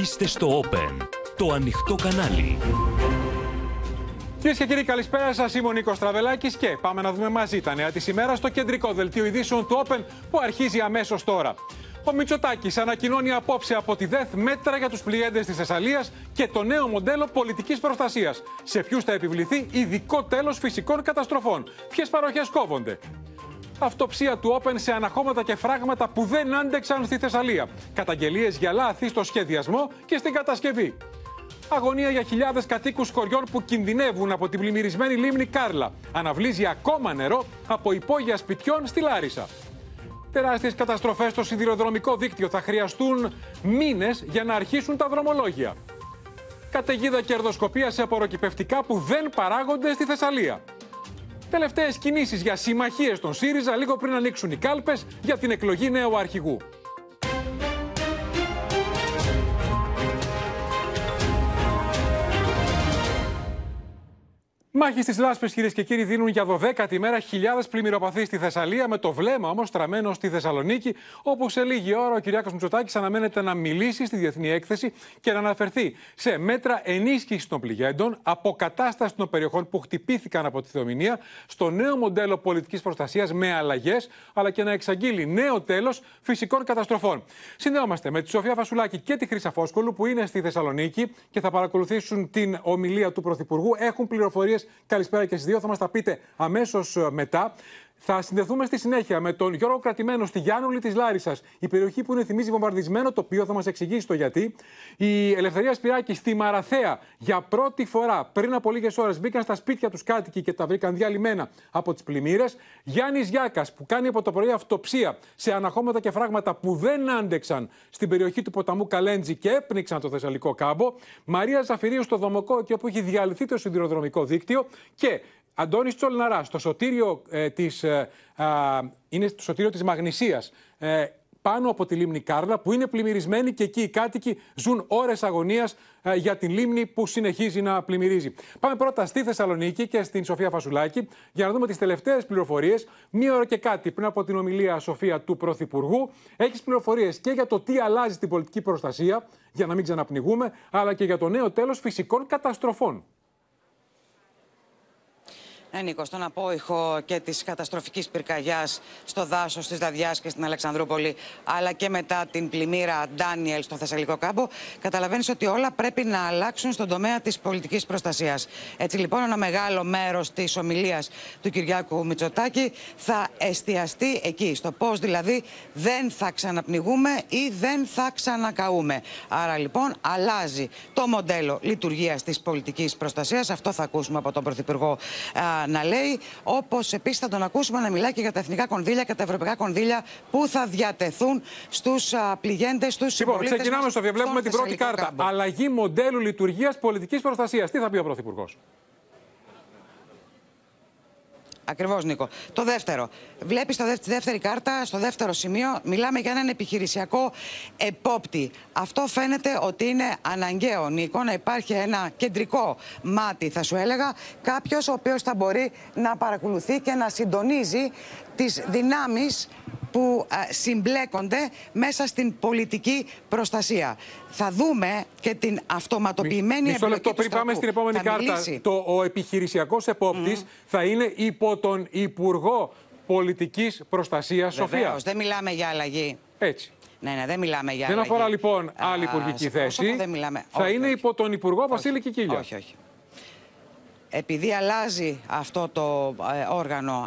Είστε στο Open, το ανοιχτό κανάλι. Κυρίες και κύριοι, καλησπέρα σας. Είμαι ο Νίκος Στραβελάκης και πάμε να δούμε μαζί τα νέα της ημέρας στο κεντρικό δελτίο ειδήσεων του Open που αρχίζει αμέσως τώρα. Ο Μητσοτάκης ανακοινώνει απόψε από τη ΔΕΘ μέτρα για τους πληγέντες της Θεσσαλίας και το νέο μοντέλο πολιτικής προστασίας. Σε ποιους θα επιβληθεί ειδικό τέλος φυσικών καταστροφών. Ποιες παροχές κόβονται. Αυτοψία του Open σε αναχώματα και φράγματα που δεν άντεξαν στη Θεσσαλία. Καταγγελίες για λάθη στο σχεδιασμό και στην κατασκευή. Αγωνία για χιλιάδες κατοίκους χωριών που κινδυνεύουν από την πλημμυρισμένη λίμνη Κάρλα. Αναβλύζει ακόμα νερό από υπόγεια σπιτιών στη Λάρισα. Τεράστιες καταστροφές στο σιδηροδρομικό δίκτυο, θα χρειαστούν μήνες για να αρχίσουν τα δρομολόγια. Καταιγίδα κερδοσκοπία σε απορροκυπευτικά που δεν παράγονται στη Θεσσαλία. Τελευταίες κινήσεις για συμμαχίες των ΣΥΡΙΖΑ λίγο πριν ανοίξουν οι κάλπες για την εκλογή νέου αρχηγού. Μάχη στις λάσπες, κυρίες και κύριοι, δίνουν για 12η μέρα χιλιάδες πλημμυροπαθείς στη Θεσσαλία, με το βλέμμα όμως στραμμένο στη Θεσσαλονίκη, όπου σε λίγη ώρα ο Κυριάκος Μητσοτάκης αναμένεται να μιλήσει στη διεθνή έκθεση και να αναφερθεί σε μέτρα ενίσχυσης των πληγέντων, αποκατάσταση των περιοχών που χτυπήθηκαν από τη θεομηνία, στο νέο μοντέλο πολιτικής προστασίας με αλλαγές, αλλά και να εξαγγείλει νέο τέλος φυσικών καταστροφών. Συνδεόμαστε με τη Σοφία Φασουλάκη και τη Χρύσα Φώσκολου, που είναι στη Θεσσαλονίκη και θα παρακολουθήσουν την ομιλία του Πρωθυπουργού. Έχουν πληροφορίες. Καλησπέρα και στις δύο, θα μας τα πείτε αμέσως μετά. Θα συνδεθούμε στη συνέχεια με τον Γιώργο Κρατημένο στη Γιάννουλη της Λάρισσας, η περιοχή που είναι, θυμίζει, βομβαρδισμένο τοπίο, θα μας εξηγήσει το γιατί. Η Ελευθερία Σπυράκη στη Μαραθέα, για πρώτη φορά πριν από λίγες ώρες μπήκαν στα σπίτια τους κάτοικοι και τα βρήκαν διαλυμένα από τις πλημμύρες. Γιάννης Γιάκας, που κάνει από το πρωί αυτοψία σε αναχώματα και φράγματα που δεν άντεξαν στην περιοχή του ποταμού Καλέντζη και έπνιξαν το Θεσσαλικό Κάμπο. Μαρία Ζαφειρίου στο Δομοκό, εκεί όπου έχει διαλυθεί το σιδηροδρομικό δίκτυο. Και Αντώνης Τσολναράς στο Σωτήριο της Μαγνησίας, πάνω από τη λίμνη Κάρλα, που είναι πλημμυρισμένη και εκεί οι κάτοικοι ζουν ώρες αγωνίας για τη λίμνη που συνεχίζει να πλημμυρίζει. Πάμε πρώτα στη Θεσσαλονίκη και στην Σοφία Φασουλάκη για να δούμε τις τελευταίες πληροφορίες. Μία ώρα και κάτι πριν από την ομιλία, Σοφία, του Πρωθυπουργού, έχεις πληροφορίες και για το τι αλλάζει την πολιτική προστασία, για να μην ξαναπνιγούμε, αλλά και για το νέο τέλος φυσικών καταστροφών. Νίκο, στον απόϊχο και της καταστροφικής πυρκαγιάς στο δάσος της Δαδιάς και στην Αλεξανδρούπολη, αλλά και μετά την πλημμύρα Ντάνιελ στο Θεσσαλικό Κάμπο, καταλαβαίνεις ότι όλα πρέπει να αλλάξουν στον τομέα της πολιτικής προστασίας. Έτσι λοιπόν, ένα μεγάλο μέρος της ομιλίας του Κυριάκου Μητσοτάκη θα εστιαστεί εκεί, στο πώς δηλαδή δεν θα ξαναπνιγούμε ή δεν θα ξανακαούμε. Άρα λοιπόν, αλλάζει το μοντέλο λειτουργίας της πολιτικής προστασίας. Αυτό θα ακούσουμε από τον Πρωθυπουργό να λέει, όπως επίσης θα τον ακούσουμε να μιλάει και για τα εθνικά κονδύλια και τα ευρωπαϊκά κονδύλια που θα διατεθούν στους πληγέντες, στους συμπολίτες. Λοιπόν, ξεκινάμε, Σοφία. Βλέπουμε την πρώτη κάρτα. Κάμπο. Αλλαγή μοντέλου λειτουργίας πολιτικής προστασίας. Τι θα πει ο Πρωθυπουργός? Ακριβώς, Νίκο. Το δεύτερο. Βλέπεις στη δεύτερη κάρτα, στο δεύτερο σημείο, μιλάμε για έναν επιχειρησιακό επόπτη. Αυτό φαίνεται ότι είναι αναγκαίο, Νίκο, να υπάρχει ένα κεντρικό μάτι, θα σου έλεγα, κάποιος ο οποίος θα μπορεί να παρακολουθεί και να συντονίζει τις δυνάμεις που συμπλέκονται μέσα στην πολιτική προστασία. Θα δούμε και την αυτοματοποιημένη εμπλοκή του στρατού. Πριν πάμε στην επόμενη κάρτα, ο επιχειρησιακός επόπτης θα είναι υπό τον Υπουργό Πολιτικής Προστασίας, Σοφία. Βεβαίως, δεν μιλάμε για αλλαγή. Έτσι. Ναι, δεν μιλάμε για αλλαγή. Δεν αφορά λοιπόν άλλη υπουργική θέση. Δεν μιλάμε. Θα είναι υπό τον Υπουργό Βασίλη Κικίλια. Όχι. Επειδή αλλάζει αυτό το όργανο,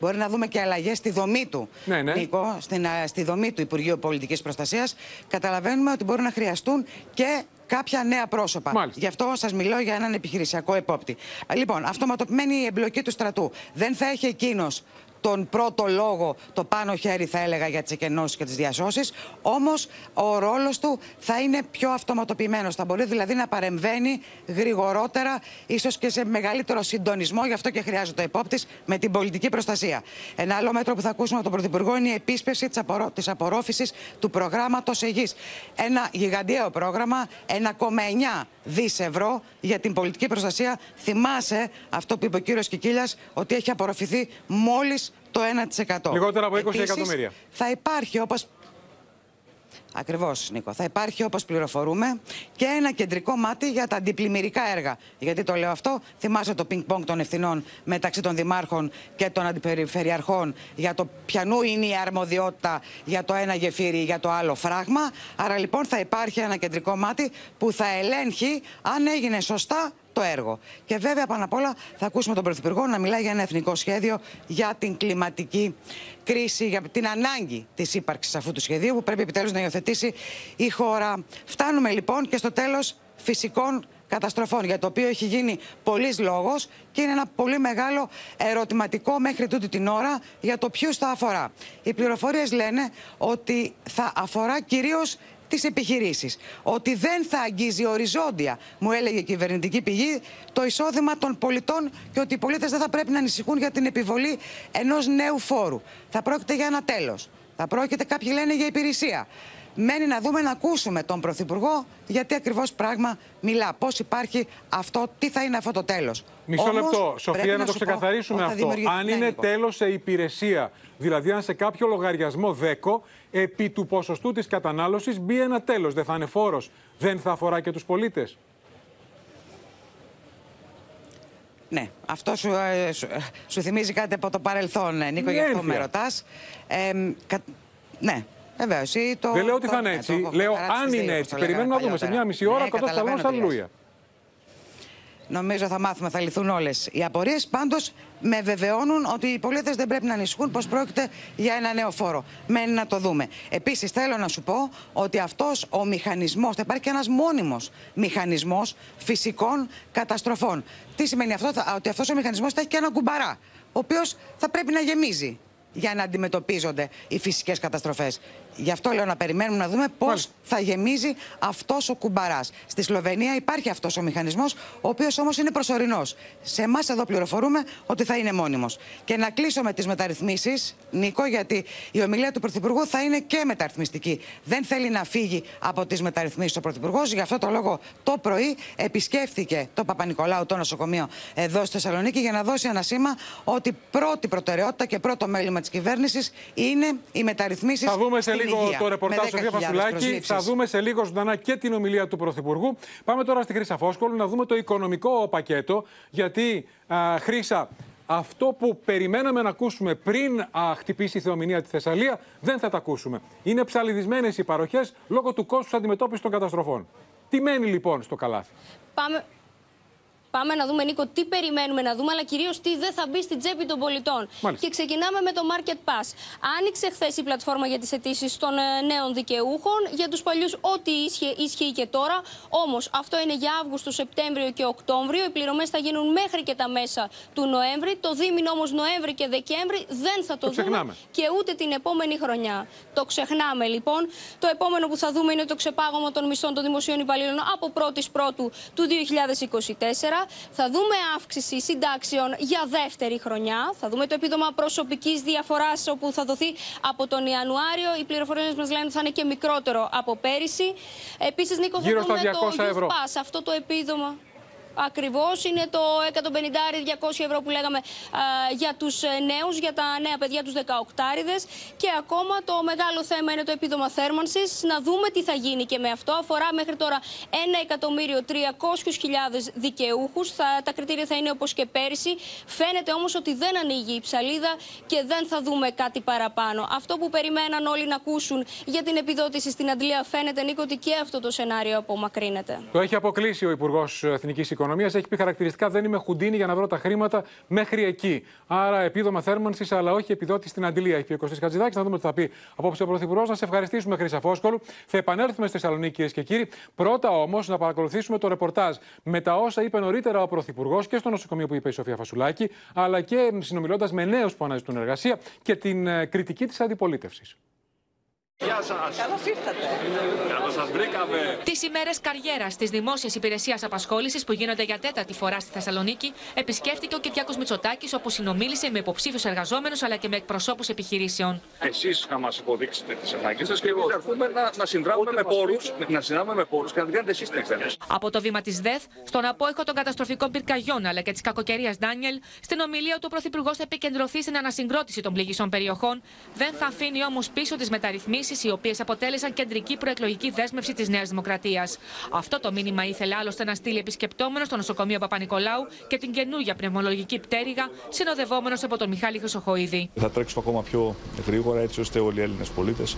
μπορεί να δούμε και αλλαγές στη δομή του, Νίκο, στη δομή του Υπουργείου Πολιτικής Προστασίας, καταλαβαίνουμε ότι μπορούν να χρειαστούν και κάποια νέα πρόσωπα. Μάλιστα. Γι' αυτό σας μιλώ για έναν επιχειρησιακό επόπτη. Λοιπόν, αυτοματοποιημένη η εμπλοκή του στρατού. Δεν θα έχει εκείνος τον πρώτο λόγο, το πάνω χέρι, θα έλεγα, για τις εκενώσεις και τις διασώσεις. Όμως ο ρόλος του θα είναι πιο αυτοματοποιημένος. Θα μπορεί δηλαδή να παρεμβαίνει γρηγορότερα, ίσως και σε μεγαλύτερο συντονισμό. Γι' αυτό και χρειάζεται ο επόπτης με την πολιτική προστασία. Ένα άλλο μέτρο που θα ακούσουμε από τον Πρωθυπουργό είναι η επίσπευση της απορρόφησης του προγράμματος Αιγής. Ένα γιγαντιαίο πρόγραμμα, 1,9 δις ευρώ για την πολιτική προστασία. Θυμάσαι αυτό που είπε ο κύριος Κικίλιας, ότι έχει απορροφηθεί μόλις το 1%. Λιγότερα από 20 εκατομμύρια. Θα υπάρχει, όπως Ακριβώς, Νίκο. Θα υπάρχει, όπως πληροφορούμε, και ένα κεντρικό μάτι για τα αντιπλημμυρικά έργα. Γιατί το λέω αυτό, θυμάσαι το πινκ-πονγκ των ευθυνών μεταξύ των δημάρχων και των αντιπεριφερειαρχών για το ποιανού είναι η αρμοδιότητα για το ένα γεφύρι ή για το άλλο φράγμα. Άρα λοιπόν θα υπάρχει ένα κεντρικό μάτι που θα ελέγχει αν έγινε σωστά το έργο. Και βέβαια πάνω απ' όλα θα ακούσουμε τον Πρωθυπουργό να μιλάει για ένα εθνικό σχέδιο για την κλιματική κρίση, για την ανάγκη της ύπαρξης αυτού του σχεδίου που πρέπει επιτέλους να υιοθετήσει η χώρα. Φτάνουμε λοιπόν και στο τέλος φυσικών καταστροφών, για το οποίο έχει γίνει πολλής λόγος και είναι ένα πολύ μεγάλο ερωτηματικό μέχρι τούτη την ώρα για το ποιους θα αφορά. Οι πληροφορίες λένε ότι θα αφορά κυρίως τις επιχειρήσεις. Ότι δεν θα αγγίζει οριζόντια, μου έλεγε η κυβερνητική πηγή, το εισόδημα των πολιτών και ότι οι πολίτες δεν θα πρέπει να ανησυχούν για την επιβολή ενός νέου φόρου. Θα πρόκειται για ένα τέλος. Θα πρόκειται, κάποιοι λένε, για υπηρεσία. Μένει να δούμε, να ακούσουμε τον Πρωθυπουργό γιατί ακριβώς πράγμα μιλά. Πώς υπάρχει αυτό, τι θα είναι αυτό το τέλος. Μισό λεπτό, Σοφία, να το ξεκαθαρίσουμε αυτό. Αν είναι τέλος σε υπηρεσία, δηλαδή αν σε κάποιο λογαριασμό δέκο, επί του ποσοστού της κατανάλωσης μπει ένα τέλος, δεν θα είναι φόρος, δεν θα αφορά και τους πολίτες. Ναι, αυτό σου θυμίζει κάτι από το παρελθόν, Νίκο, γι' αυτό με ρωτάς. Ναι. Βεβαίως, δεν λέω ότι θα είναι έτσι. Λέω αν είναι έτσι. Περιμένουμε να δούμε. Σε μια μισή ώρα κατά τα λόγια αλληλούια. Νομίζω θα μάθουμε, θα λυθούν όλες οι απορίες. Πάντως, με βεβαιώνουν ότι οι πολίτες δεν πρέπει να ανησυχούν πως πρόκειται για ένα νέο φόρο. Μένει να το δούμε. Επίσης, θέλω να σου πω ότι αυτός ο μηχανισμός, θα υπάρχει και ένας μόνιμος μηχανισμός φυσικών καταστροφών. Τι σημαίνει αυτό, ότι αυτός ο μηχανισμός θα έχει και ένα κουμπαρά, ο οποίος θα πρέπει να γεμίζει για να αντιμετωπίζονται οι φυσικές καταστροφές. Γι' αυτό λέω να περιμένουμε να δούμε πώς θα γεμίζει αυτός ο κουμπαράς. Στη Σλοβενία υπάρχει αυτός ο μηχανισμός, ο οποίος όμως είναι προσωρινός. Σε εμάς εδώ πληροφορούμε ότι θα είναι μόνιμος. Και να κλείσω με τις μεταρρυθμίσεις, Νίκο, γιατί η ομιλία του Πρωθυπουργού θα είναι και μεταρρυθμιστική. Δεν θέλει να φύγει από τις μεταρρυθμίσεις ο Πρωθυπουργός. Γι' αυτό το λόγο το πρωί επισκέφθηκε το Παπα-Νικολάου, το νοσοκομείο εδώ στη Θεσσαλονίκη, για να δώσει ένα σήμα ότι πρώτη προτεραιότητα και πρώτο μέλημα της κυβέρνησης είναι οι μεταρρυθμίσεις. Θα δούμε σε λίγο υγεία, το ρεπορτάζ Σοφία Φασουλάκη. Θα δούμε σε λίγο ζωντανά και την ομιλία του Πρωθυπουργού. Πάμε τώρα στη Χρύσα Φώσκολου να δούμε το οικονομικό πακέτο. Γιατί, Χρύσα, αυτό που περιμέναμε να ακούσουμε πριν χτυπήσει η θεομηνία τη Θεσσαλία, δεν θα τα ακούσουμε. Είναι ψαλιδισμένες οι παροχές λόγω του κόστους αντιμετώπισης των καταστροφών. Τι μένει λοιπόν στο καλάθι? Πάμε να δούμε, Νίκο, τι περιμένουμε να δούμε, αλλά κυρίως τι δεν θα μπει στην τσέπη των πολιτών. Μάλιστα. Και ξεκινάμε με το Market Pass. Άνοιξε χθες η πλατφόρμα για τις αιτήσεις των νέων δικαιούχων. Για τους παλιούς, ό,τι ισχύει και τώρα. Όμως, αυτό είναι για Αύγουστο, Σεπτέμβριο και Οκτώβριο. Οι πληρωμές θα γίνουν μέχρι και τα μέσα του Νοέμβρη. Το δίμηνο όμως Νοέμβρη και Δεκέμβρη δεν θα το δούμε και ούτε την επόμενη χρονιά. Το ξεχνάμε λοιπόν. Το επόμενο που θα δούμε είναι το ξεπάγωμα των μισθών των δημοσίων υπαλλήλων από 1η-1η του 2024. Θα δούμε αύξηση συντάξεων για δεύτερη χρονιά. Θα δούμε το επίδομα προσωπικής διαφοράς, όπου θα δοθεί από τον Ιανουάριο. Οι πληροφορίες μας λένε ότι θα είναι και μικρότερο από πέρυσι. Επίσης, Νίκο, θα δούμε το Youth Pass, αυτό το επίδομα. Ακριβώς, είναι το 150-200 ευρώ που λέγαμε για τους νέους, για τα νέα παιδιά, τους 18άριδες. Και ακόμα το μεγάλο θέμα είναι το επίδομα θέρμανσης. Να δούμε τι θα γίνει και με αυτό. Αφορά μέχρι τώρα 1.300.000 δικαιούχους. Τα κριτήρια θα είναι όπως και πέρυσι. Φαίνεται όμως ότι δεν ανοίγει η ψαλίδα και δεν θα δούμε κάτι παραπάνω. Αυτό που περιμέναν όλοι να ακούσουν για την επιδότηση στην Αντλία, φαίνεται, Νίκο, ότι και αυτό το σενάριο απομακρύνεται. Το έχει αποκλείσει ο Υπουργός Εθνικής Οικονομίας. Έχει πει χαρακτηριστικά: δεν είμαι χουντίνη για να βρω τα χρήματα μέχρι εκεί. Άρα, επίδομα θέρμανσης, αλλά όχι επιδότηση στην Αντιλία. Έχει πει ο Κωστής Χατζηδάκης. Να δούμε τι θα πει απόψε ο Πρωθυπουργός. Να σε ευχαριστήσουμε, Χρύσα Φώσκολου. Θα επανέλθουμε στη Θεσσαλονίκη, κυρίες και κύριοι. Πρώτα όμως, να παρακολουθήσουμε το ρεπορτάζ με τα όσα είπε νωρίτερα ο Πρωθυπουργός και στο νοσοκομείο που είπε η Σοφία Φασουλάκη, αλλά και συνομιλώντας με νέους που αναζητούν εργασία και την κριτική της αντιπολίτευσης. Γεια σας. Καλώς ήρθατε. Καλώς σας σας βρήκαμε. Τις ημέρες καριέρας της δημόσιας υπηρεσίας απασχόλησης που γίνονται για τέταρτη φορά στη Θεσσαλονίκη, επισκέφτηκε ο Κυριάκος Μητσοτάκης, όπου συνομίλησε με υποψήφιους εργαζόμενους αλλά και με εκπροσώπους επιχειρήσεων. Εσείς θα μας υποδείξετε τις ανάγκες σας και εμείς θα έρθουμε να συνδράμουμε με πόρους και να δίνετε εσείς την εξέλιξη. Από το βήμα της ΔΕΘ, στον απόϊχο των καταστροφικών πυρκαγιών αλλά και της κακοκαιρίας Ντάνιελ, στην ομιλία του ο Πρωθυπουργός θα επικεντρωθεί στην ανασυγκρότηση των πληγισών περιοχών. Δεν θα αφήνει όμως πίσω τις μεταρρυθμίσεις, οι οποίες αποτέλεσαν κεντρική προεκλογική δέσμευση της Νέας Δημοκρατίας. Αυτό το μήνυμα ήθελε άλλωστε να στείλει επισκεπτόμενος στο νοσοκομείο Παπα-Νικολάου και την καινούργια πνευμολογική πτέρυγα, συνοδευόμενος από τον Μιχάλη Χρυσοχοίδη. Θα τρέξουμε ακόμα πιο γρήγορα, έτσι ώστε όλοι οι Έλληνες πολίτες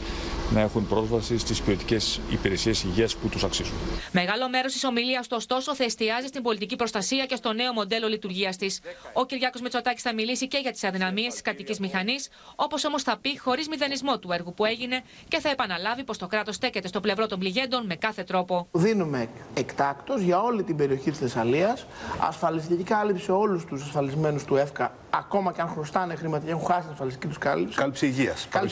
να έχουν πρόσβαση στις ποιοτικές υπηρεσίες υγείας που τους αξίζουν. Μεγάλο μέρος της ομιλίας, ωστόσο, θα εστιάζει στην πολιτική προστασία και στο νέο μοντέλο λειτουργίας της. Ο Κυριάκος Μητσοτάκης θα μιλήσει και για τις αδυναμίες της κρατικής μηχανής, όπως όμως θα πει χωρίς μηδενισμό του έργου που έγινε, και θα επαναλάβει πως το κράτος στέκεται στο πλευρό των πληγέντων με κάθε τρόπο. Δίνουμε εκτάκτως για όλη την περιοχή της Θεσσαλίας ασφαλιστική κάλυψη σε όλους τους ασφαλισμένους του ΕΦΚΑ, ακόμα και αν χρωστάνε χρήματα και έχουν χάσει την ασφαλιστική τους κάλυψη. Κάλυψη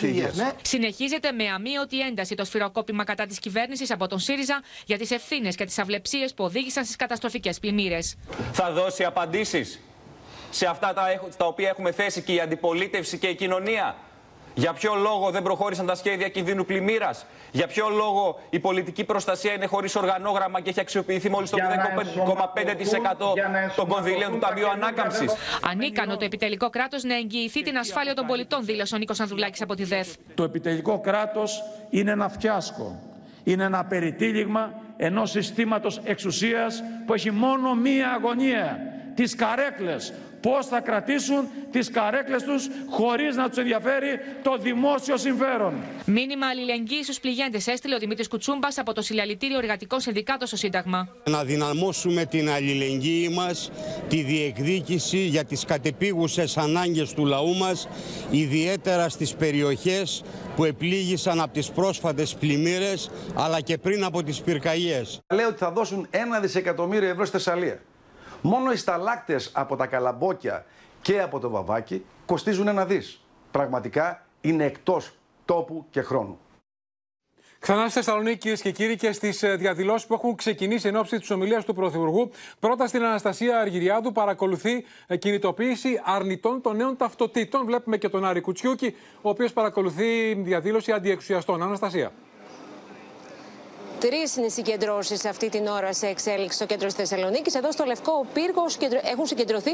υγείας. Ναι. Συνεχίζεται με αμύωτη ένταση το σφυροκόπημα κατά της κυβέρνησης από τον ΣΥΡΙΖΑ για τις ευθύνες και τις αυλεψίες που οδήγησαν στις καταστροφικές πλημμύρες. Θα δώσει απαντήσεις σε αυτά τα οποία έχουμε θέσει και η αντιπολίτευση και η κοινωνία. Για ποιο λόγο δεν προχώρησαν τα σχέδια κινδύνου πλημμύρας. Για ποιο λόγο η πολιτική προστασία είναι χωρίς οργανόγραμμα και έχει αξιοποιηθεί μόλις το 0,5% των κονδυλίων του Ταμείου Ανάκαμψης. Ανίκανο το επιτελικό κράτος να εγγυηθεί την ασφάλεια των πολιτών, δήλωσε ο Νίκος Ανδρουλάκης από τη ΔΕΘ. Το επιτελικό κράτος είναι ένα φιάσκο. Είναι ένα περιτύλιγμα ενός συστήματος εξουσίας που έχει μόνο μία αγωνία. Τις καρέκλες. Πώς θα κρατήσουν τις καρέκλες τους χωρίς να τους ενδιαφέρει το δημόσιο συμφέρον. Μήνυμα αλληλεγγύης στους πληγέντες έστειλε ο Δημήτρης Κουτσούμπας από το Συλλαλητήριο Εργατικών Συνδικάτων στο Σύνταγμα. Να δυναμώσουμε την αλληλεγγύη μας, τη διεκδίκηση για τις κατεπίγουσες ανάγκες του λαού μας, ιδιαίτερα στις περιοχές που επλήγησαν από τις πρόσφατες πλημμύρες αλλά και πριν από τις πυρκαγιές. Λέω ότι θα δώσουν 1 δισεκατομμύριο ευρώ στη Θεσσαλία. Μόνο οι σταλάκτες από τα Καλαμπόκια και από το Βαβάκι κοστίζουν 1 δις. Πραγματικά είναι εκτός τόπου και χρόνου. Ξανά στη Θεσσαλονίκη, κυρίες και κύριοι, και στις διαδηλώσεις που έχουν ξεκινήσει εν ώψη της ομιλίας του Πρωθυπουργού. Πρώτα στην Αναστασία Αργυριάδου παρακολουθεί κινητοποίηση αρνητών των νέων ταυτοτήτων. Βλέπουμε και τον Άρη Κουτσιούκη, ο οποίος παρακολουθεί διαδήλωση αντιεξουσιαστών. Αναστασία. Τρεις είναι οι συγκεντρώσεις αυτή την ώρα σε εξέλιξη στο κέντρο της Θεσσαλονίκης. Εδώ στο Λευκό Πύργο έχουν συγκεντρωθεί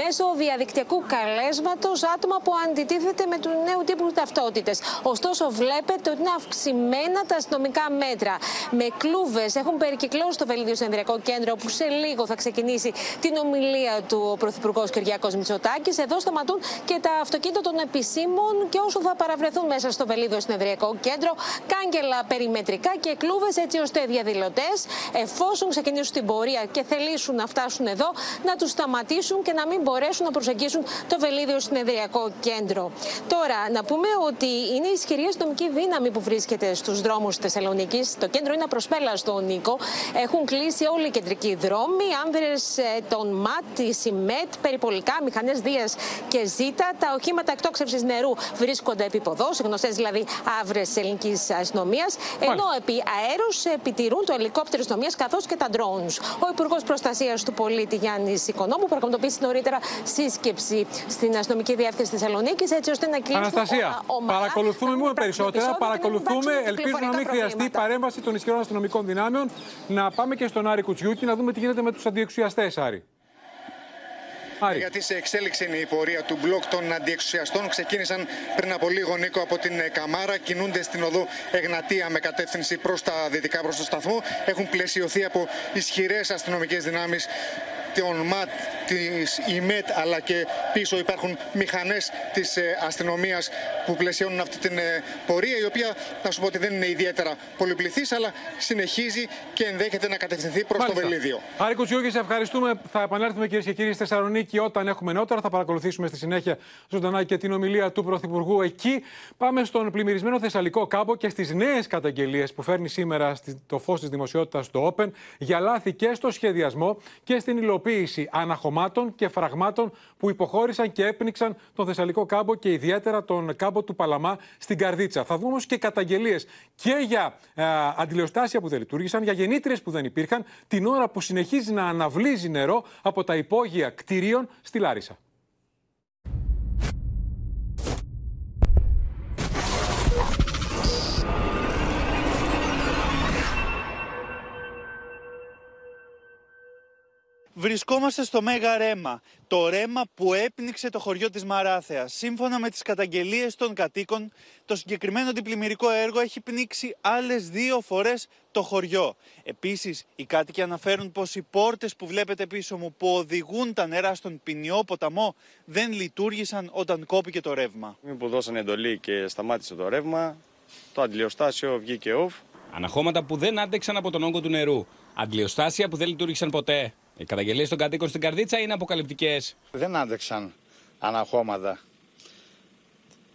μέσω διαδικτυακού καλέσματος άτομα που αντιτίθεται με του νέου τύπου ταυτότητες. Ωστόσο, βλέπετε ότι είναι αυξημένα τα αστυνομικά μέτρα. Με κλούβες έχουν περικυκλώσει το Βελλίδειο Συνεδριακό Κέντρο, που σε λίγο θα ξεκινήσει την ομιλία του ο Πρωθυπουργός Κυριάκος Μητσοτάκης. Εδώ σταματούν και τα αυτοκίνητα των επισήμων και όσων θα παραβρεθούν μέσα στο Βελλίδειο Συνεδριακό Κέντρο. Κάγκελα περιμετρικά και κλούβες, έτσι ώστε οι διαδηλωτές, εφόσον ξεκινήσουν την πορεία και θελήσουν να φτάσουν εδώ, να τους σταματήσουν και να μην μπορέσουν να προσεγγίσουν το Βελλίδειο Συνεδριακό Κέντρο. Τώρα, να πούμε ότι είναι ισχυρή αστυνομική δύναμη που βρίσκεται στους δρόμους της Θεσσαλονίκης. Το κέντρο είναι απροσπέλαστο, Νίκο. Έχουν κλείσει όλοι οι κεντρικοί δρόμοι, άνδρες των ΜΑΤ, ΣΥΜΕΤ, περιπολικά, μηχανές Δίας και ΖΙΤΑ. Τα οχήματα εκτόξευσης νερού βρίσκονται επί ποδός, γνωστές δηλαδή άβρες της ελληνικής αστυνομίας, ενώ επί αέρος επιτηρούν το ελικόπτερο αστυνομίας καθώς και τα ντρόουνς. Ο Υπουργός Προστασίας του Πολίτη Γιάννης Οικονόμου πραγματοποίησε νωρίτερα σύσκεψη στην αστυνομική διεύθυνση Θεσσαλονίκης, έτσι ώστε να κλείσουν Αναστασία, ομαλά. Παρακολουθούμε μόνο περισσότερα. Παρακολουθούμε, ελπίζω να μην χρειαστεί η παρέμβαση των ισχυρών αστυνομικών δυνάμεων. Να πάμε και στον Άρη Κουτσιούκη να δούμε τι γίνεται με τους αντιεξουσιαστές, Άρη. Γιατί σε εξέλιξη είναι η πορεία του μπλοκ των αντιεξουσιαστών. Ξεκίνησαν πριν από λίγο, Νίκο, από την Καμάρα. Κινούνται στην οδό Εγνατία με κατεύθυνση προς τα δυτικά, προς το σταθμό. Έχουν πλαισιωθεί από ισχυρές αστυνομικές δυνάμεις των ΜΑΤ, της ΙΜΕΤ, αλλά και πίσω υπάρχουν μηχανές της αστυνομίας που πλαισιώνουν αυτή την πορεία, η οποία, να σου πω ότι δεν είναι ιδιαίτερα πολυπληθής, αλλά συνεχίζει και ενδέχεται να κατευθυνθεί προς το Βελλίδειο. Άρη Κουτσιούκη, σε ευχαριστούμε. Θα επανέλθουμε, κυρίες και κύριοι, στη Θεσσαλονίκη όταν έχουμε νεότερα. Θα παρακολουθήσουμε στη συνέχεια ζωντανά και την ομιλία του Πρωθυπουργού εκεί. Πάμε στον πλημμυρισμένο Θεσσαλικό Κάμπο και στις νέες καταγγελίες που φέρνει σήμερα το φως της δημοσιότητας στο Open για λάθη και στο σχεδιασμό και στην υλοποίηση αναχωμάτων σωμάτων και φραγμάτων που υποχώρησαν και έπνιξαν τον Θεσσαλικό Κάμπο και ιδιαίτερα τον κάμπο του Παλαμά στην Καρδίτσα. Θα δούμε όμως και καταγγελίες και για αντιλεοστάσια που δεν λειτουργήσαν, για γεννήτριες που δεν υπήρχαν, την ώρα που συνεχίζει να αναβλύζει νερό από τα υπόγεια κτηρίων στη Λάρισα. Βρισκόμαστε στο Μέγα Ρέμα, το ρέμα που έπνιξε το χωριό της Μαράθεα. Σύμφωνα με τις καταγγελίες των κατοίκων, το συγκεκριμένο αντιπλημμυρικό έργο έχει πνίξει άλλες 2 φορές το χωριό. Επίσης, οι κάτοικοι αναφέρουν πως οι πόρτες που βλέπετε πίσω μου, που οδηγούν τα νερά στον Πηνειό ποταμό, δεν λειτουργήσαν όταν κόπηκε το ρεύμα. Μήπως δώσανε εντολή και σταμάτησε το ρεύμα, το αντιλιοστάσιο βγήκε off. Αναχώματα που δεν άντεξαν από τον όγκο του νερού. Αντιλιοστάσια που δεν λειτουργήσαν ποτέ. Οι καταγγελίες των κατοίκων στην Καρδίτσα είναι αποκαλυπτικές. Δεν άντεξαν αναχώματα,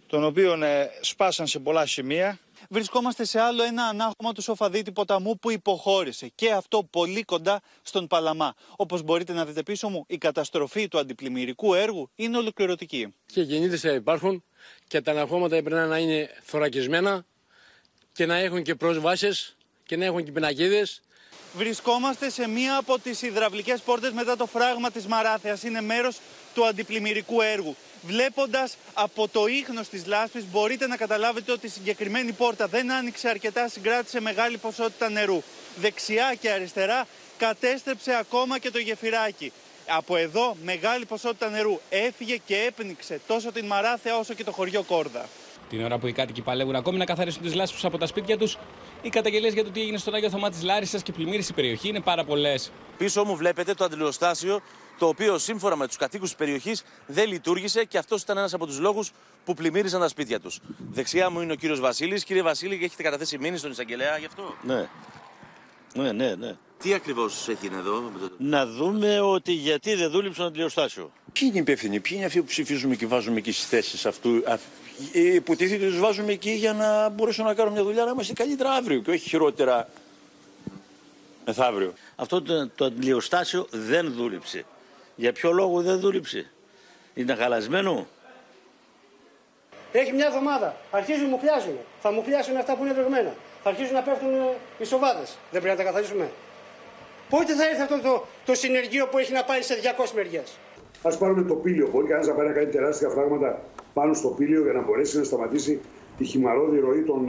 των οποίων σπάσαν σε πολλά σημεία. Βρισκόμαστε σε άλλο ένα ανάγχωμα του Σοφαδίτη ποταμού που υποχώρησε, και αυτό πολύ κοντά στον Παλαμά. Όπως μπορείτε να δείτε πίσω μου, η καταστροφή του αντιπλημμυρικού έργου είναι ολοκληρωτική. Και γεννήτρια υπάρχουν και τα αναχώματα έπρεπε να είναι θωρακισμένα και να έχουν και πρόσβασεις και να έχουν και πινακίδες. Βρισκόμαστε σε μία από τις υδραυλικές πόρτες μετά το φράγμα της Μαράθεας. Είναι μέρος του αντιπλημμυρικού έργου. Βλέποντας από το ίχνος της λάσπης, μπορείτε να καταλάβετε ότι η συγκεκριμένη πόρτα δεν άνοιξε αρκετά, συγκράτησε μεγάλη ποσότητα νερού. Δεξιά και αριστερά κατέστρεψε ακόμα και το γεφυράκι. Από εδώ μεγάλη ποσότητα νερού έφυγε και έπνιξε τόσο την Μαράθεα όσο και το χωριό Κόρδα. Την ώρα που οι κάτοικοι παλεύουν ακόμη να καθαρίσουν τις λάσπες από τα σπίτια τους, οι καταγγελίες για το τι έγινε στον Άγιο Θωμά της Λάρισας και πλημμύρισε η περιοχή είναι πάρα πολλές. Πίσω μου βλέπετε το αντιλιοστάσιο, το οποίο σύμφωνα με τους κατοίκους της περιοχής δεν λειτουργήσε και αυτός ήταν ένας από τους λόγους που πλημμύρισαν τα σπίτια τους. Δεξιά μου είναι ο κύριος Βασίλης. Κύριε Βασίλη, έχετε καταθέσει μήνυση στον εισαγγελέα γι' αυτό? Ναι. Ναι. Τι ακριβώς έγινε εδώ? Να δούμε ότι γιατί δεν δούλεψε το αντιλιοστάσιο. Ποιοι είναι οι υπεύθυνοι, ποιοι είναι αυτοί που ψηφίζουμε και βάζουμε εκεί στις θέσεις αυτού? Υποτίθεται ότι τους βάζουμε εκεί για να μπορέσουν να κάνουν μια δουλειά, να είμαστε καλύτερα αύριο και όχι χειρότερα μεθαύριο. Αυτό το αντιλιοστάσιο δεν δούλεψε. Για ποιο λόγο δεν δούλεψε? Είναι χαλασμένο. Έχει μια εβδομάδα. Αρχίζουν μου πλιάζουν. Θα μου πλιάσουν αυτά που είναι δρομένα. Θα αρχίσουν να πέφτουν οι σοβάδες. Δεν πρέπει να τα καθαρίσουμε. Πότε θα έρθει αυτό το συνεργείο που έχει να πάει σε 200 μεριές? Ας πάρουμε το πύλιο. Μπορεί κανένας να πάει να κάνει τεράστια φράγματα πάνω στο πύλιο για να μπορέσει να σταματήσει τη χυμαρόδη ροή των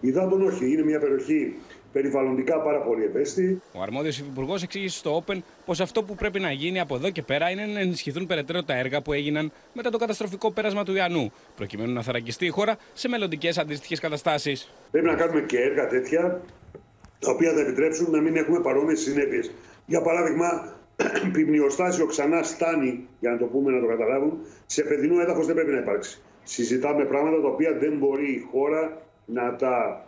υδάτων? Όχι, είναι μια περιοχή περιβαλλοντικά πάρα πολύ ευαίσθητη. Ο αρμόδιος υπουργός εξήγησε στο Open πως αυτό που πρέπει να γίνει από εδώ και πέρα είναι να ενισχυθούν περαιτέρω τα έργα που έγιναν μετά το καταστροφικό πέρασμα του Ιαννού, προκειμένου να θωρακιστεί η χώρα σε μελλοντικές αντίστοιχες καταστάσεις. Πρέπει να κάνουμε και έργα τέτοια, τα οποία θα επιτρέψουν να μην έχουμε παρόμοιες συνέπειες. Για παράδειγμα, πυμνιοστάσιο ξανά στάνει, για να το πούμε να το καταλάβουν, σε παιδινό έδαφος δεν πρέπει να υπάρξει. Συζητάμε πράγματα τα οποία δεν μπορεί η χώρα να τα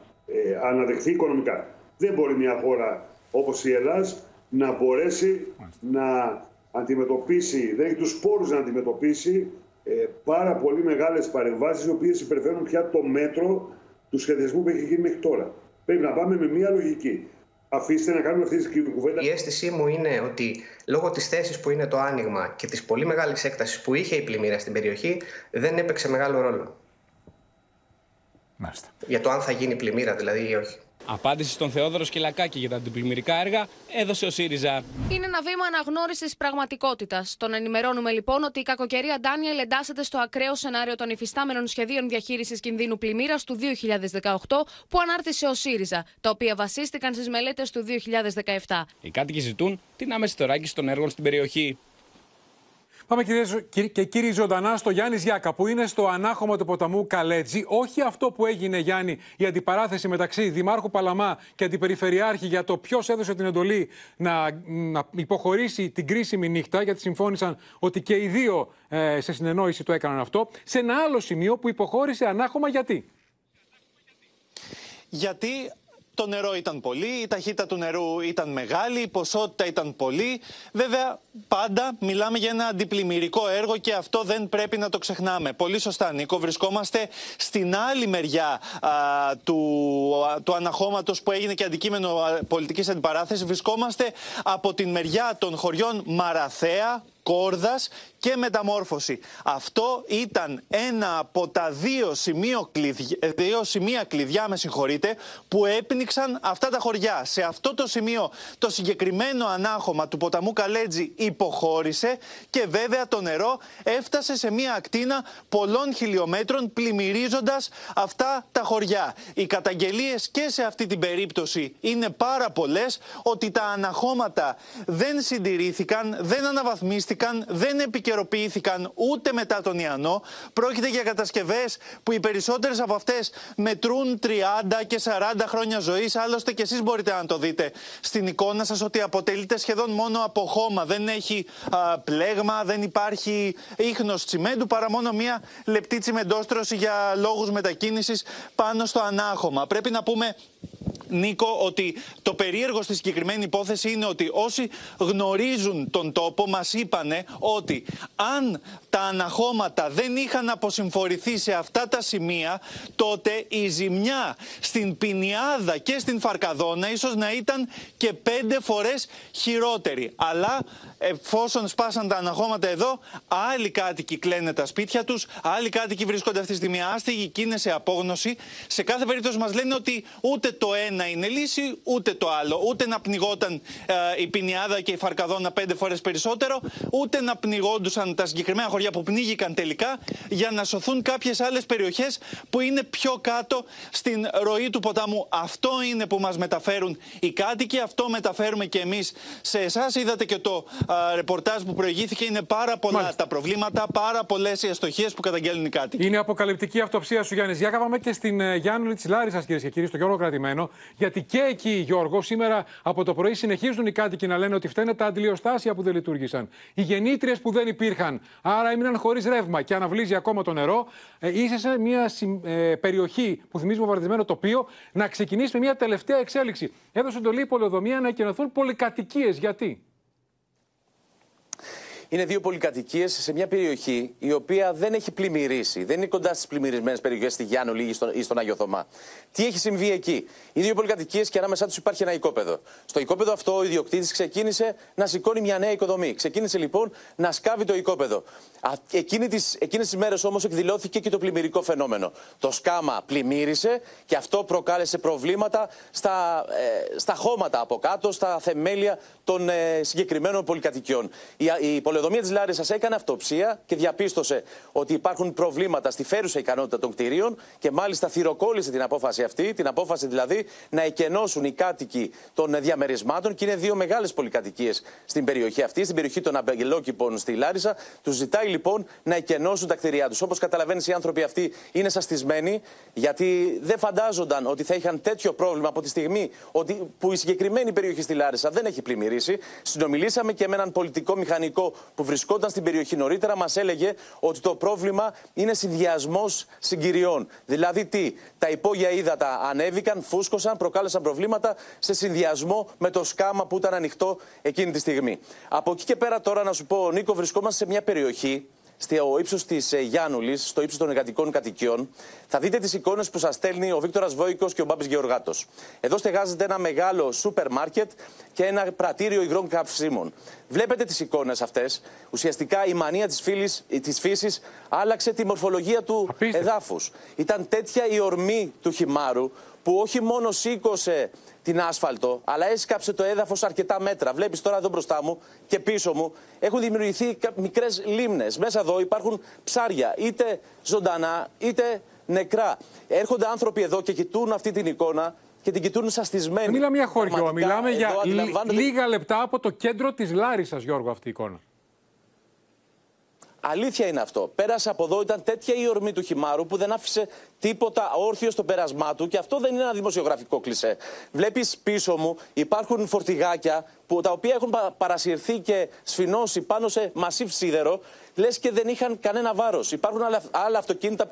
αναδεχθεί οικονομικά. Δεν μπορεί μια χώρα όπως η Ελλάς να μπορέσει να αντιμετωπίσει, δεν έχει τους πόρους να αντιμετωπίσει πάρα πολύ μεγάλες παρεμβάσεις, οι οποίες υπερβαίνουν πια το μέτρο του σχεδιασμού που έχει γίνει μέχρι τώρα. Πρέπει να πάμε με μια λογική. Αφήστε να κάνουμε αυτή την κουβέντα. Η αίσθησή μου είναι ότι λόγω της θέσης που είναι το άνοιγμα και της πολύ μεγάλης έκτασης που είχε η πλημμύρα στην περιοχή, δεν έπαιξε μεγάλο ρόλο. Μάλιστα. Για το αν θα γίνει πλημμύρα, δηλαδή, ή όχι. Απάντηση στον Θεόδωρο Σκυλακάκη για τα αντιπλημμυρικά έργα έδωσε ο ΣΥΡΙΖΑ. Είναι ένα βήμα αναγνώρισης πραγματικότητας. Τον ενημερώνουμε λοιπόν ότι η κακοκαιρία Ντάνιελ εντάσσεται στο ακραίο σενάριο των υφιστάμενων σχεδίων διαχείρισης κινδύνου πλημμύρας του 2018 που ανάρτησε ο ΣΥΡΙΖΑ, τα οποία βασίστηκαν στις μελέτες του 2017. Οι κάτοικοι ζητούν την άμεση θωράκιση των έργων στην περιοχή. Πάμε κυρίες και κύριοι ζωντανά στο Γιάννη Γιάκα που είναι στο ανάχωμα του ποταμού Καλέτζη. Όχι αυτό που έγινε, Γιάννη, η αντιπαράθεση μεταξύ Δημάρχου Παλαμά και Αντιπεριφερειάρχη για το ποιος έδωσε την εντολή να υποχωρήσει την κρίσιμη νύχτα, γιατί συμφώνησαν ότι και οι δύο σε συνεννόηση το έκαναν αυτό, σε ένα άλλο σημείο που υποχώρησε ανάχωμα γιατί. Το νερό ήταν πολύ, η ταχύτητα του νερού ήταν μεγάλη, η ποσότητα ήταν πολύ. Βέβαια, πάντα μιλάμε για ένα αντιπλημμυρικό έργο και αυτό δεν πρέπει να το ξεχνάμε. Πολύ σωστά, Νίκο, βρισκόμαστε στην άλλη μεριά του αναχώματος που έγινε και αντικείμενο πολιτικής αντιπαράθεσης. Βρισκόμαστε από την μεριά των χωριών Μαραθέα, κόρδας και μεταμόρφωση. Αυτό ήταν ένα από τα δύο σημεία κλειδιά που έπνιξαν αυτά τα χωριά. Σε αυτό το σημείο το συγκεκριμένο ανάχωμα του ποταμού Καλέτζη υποχώρησε και βέβαια το νερό έφτασε σε μια ακτίνα πολλών χιλιόμετρων, πλημμυρίζοντας αυτά τα χωριά. Οι καταγγελίες και σε αυτή την περίπτωση είναι πάρα πολλές, ότι τα αναχώματα δεν συντηρήθηκαν, δεν αναβαθμίστηκαν, δεν επικαιροποιήθηκαν ούτε μετά τον Ιαννό. Πρόκειται για κατασκευές που οι περισσότερες από αυτές μετρούν 30 και 40 χρόνια ζωής. Άλλωστε και εσείς μπορείτε να το δείτε στην εικόνα σας ότι αποτελείται σχεδόν μόνο από χώμα. Δεν έχει πλέγμα, δεν υπάρχει ίχνος τσιμέντου παρά μόνο μια λεπτή τσιμεντόστρωση για λόγους μετακίνησης πάνω στο ανάχωμα. Πρέπει να πούμε, Νίκο, ότι το περίεργο στη συγκεκριμένη υπόθεση είναι ότι όσοι γνωρίζουν τον τόπο μας είπανε ότι αν τα αναχώματα δεν είχαν αποσυμφορηθεί σε αυτά τα σημεία, τότε η ζημιά στην Πινιάδα και στην Φαρκαδόνα ίσως να ήταν και 5 φορές χειρότερη. Αλλά εφόσον σπάσαν τα αναχώματα εδώ, άλλοι κάτοικοι κλαίνε τα σπίτια τους, άλλοι κάτοικοι βρίσκονται αυτή τη στιγμή άστιγοι, εκείνοι σε απόγνωση. Σε κάθε περίπτωση μας λένε ότι ούτε το ένα είναι λύση, ούτε το άλλο. Ούτε να πνιγόταν η Πινιάδα και η Φαρκαδόνα 5 φορές περισσότερο, ούτε να πνιγόντουσαν τα συγκεκριμένα χωριά που πνίγηκαν τελικά, για να σωθούν κάποιες άλλες περιοχές που είναι πιο κάτω στην ροή του ποταμού. Αυτό είναι που μας μεταφέρουν οι κάτοικοι, αυτό μεταφέρουμε και εμείς σε εσάς. Είδατε και το ρεπορτάζ που προηγήθηκε, είναι πάρα πολλά τα προβλήματα, πάρα πολλές οι αστοχίες που καταγγέλνουν οι κάτοικοι. Είναι αποκαλυπτική αυτοψία σου, Γιάννη. Πάμε και στην Γιάννουλη της Λάρισας, κυρίες και κύριοι, στο Γιώργο Κρατημένο. Γιατί και εκεί, Γιώργο, σήμερα από το πρωί συνεχίζουν οι κάτοικοι να λένε ότι φταίνε τα αντιλιοστάσια που δεν λειτουργήσαν, οι γεννήτριες που δεν υπήρχαν, άρα έμειναν χωρίς ρεύμα και αναβλύζει ακόμα το νερό. Είσαι σε μια περιοχή που θυμίζει βομβαρδισμένο τοπίο. Να ξεκινήσει με μια τελευταία εξέλιξη. Έδωσε εντολή η πολεοδομία να εκκαινωθούν πολυκατοικίες. Γιατί? Είναι 2 πολυκατοικίες σε μια περιοχή η οποία δεν έχει πλημμυρίσει. Δεν είναι κοντά στις πλημμυρισμένες περιοχές, στη Γιάννουλη ή στον Άγιο Θωμά. Τι έχει συμβεί εκεί? Οι 2 πολυκατοικίες και ανάμεσά τους υπάρχει ένα οικόπεδο. Στο οικόπεδο αυτό ο ιδιοκτήτης ξεκίνησε να σηκώνει μια νέα οικοδομή. Ξεκίνησε λοιπόν να σκάβει το οικόπεδο. Εκείνες τις μέρες όμως εκδηλώθηκε και το πλημμυρικό φαινόμενο. Το σκάμα πλημμύρισε και αυτό προκάλεσε προβλήματα στα χώματα από κάτω, στα θεμέλια των συγκεκριμένων πολυκατοικιών. Η πολεοδομία της Λάρισσας έκανε αυτοψία και διαπίστωσε ότι υπάρχουν προβλήματα στη φέρουσα ικανότητα των κτηρίων και μάλιστα θυροκόλλησε την απόφαση αυτή, την απόφαση δηλαδή να εκενώσουν οι κάτοικοι των διαμερισμάτων, και είναι 2 μεγάλες πολυκατοικίες στην περιοχή αυτή, στην περιοχή των Αμπελόκηπων στη Λάρισσα. Τους ζητάει λοιπόν να εκενώσουν τα κτηριά τους. Όπως καταλαβαίνεις, οι άνθρωποι αυτοί είναι σαστισμένοι, γιατί δεν φαντάζονταν ότι θα είχαν τέτοιο πρόβλημα από τη στιγμή που η συγκεκριμένη περιοχή στη Λάρισσα δεν έχει πλημμυρίσει. Συνομιλήσαμε και με έναν πολιτικό μηχανικό που βρισκόταν στην περιοχή νωρίτερα, μας έλεγε ότι το πρόβλημα είναι συνδυασμός συγκυριών. Δηλαδή τι, τα υπόγεια ύδατα ανέβηκαν, φούσκωσαν, προκάλεσαν προβλήματα σε συνδυασμό με το σκάμα που ήταν ανοιχτό εκείνη τη στιγμή. Από εκεί και πέρα τώρα να σου πω, Νίκο, βρισκόμαστε σε μια περιοχή, στο ύψος της Γιάννουλης, στο ύψος των εργατικών κατοικιών. Θα δείτε τις εικόνες που σας στέλνει ο Βίκτορας Βόικος και ο Μπάμπης Γεωργάτος. Εδώ στεγάζεται ένα μεγάλο σούπερ μάρκετ και ένα πρατήριο υγρών καυσίμων. Βλέπετε τις εικόνες αυτές. Ουσιαστικά η μανία της φύσης άλλαξε τη μορφολογία του εδάφους. Ήταν τέτοια η ορμή του χυμάρου που όχι μόνο σήκωσε την άσφαλτο, αλλά έσκαψε το έδαφος αρκετά μέτρα. Βλέπεις τώρα εδώ μπροστά μου και πίσω μου έχουν δημιουργηθεί μικρές λίμνες. Μέσα εδώ υπάρχουν ψάρια, είτε ζωντανά είτε νεκρά. Έρχονται άνθρωποι εδώ και κοιτούν αυτή την εικόνα και την κοιτούν σαστισμένοι. Μιλάμε για χωριό, μιλάμε για λίγα λεπτά από το κέντρο της Λάρισσας, Γιώργο, αυτή η εικόνα. Αλήθεια είναι αυτό. Πέρασε από εδώ, ήταν τέτοια η ορμή του χυμάρου που δεν άφησε τίποτα όρθιο στο πέρασμά του, και αυτό δεν είναι ένα δημοσιογραφικό κλισέ. Βλέπεις πίσω μου υπάρχουν φορτηγάκια τα οποία έχουν παρασυρθεί και σφινώσει πάνω σε μασίφ σίδερο, λες και δεν είχαν κανένα βάρος. Υπάρχουν άλλα αυτοκίνητα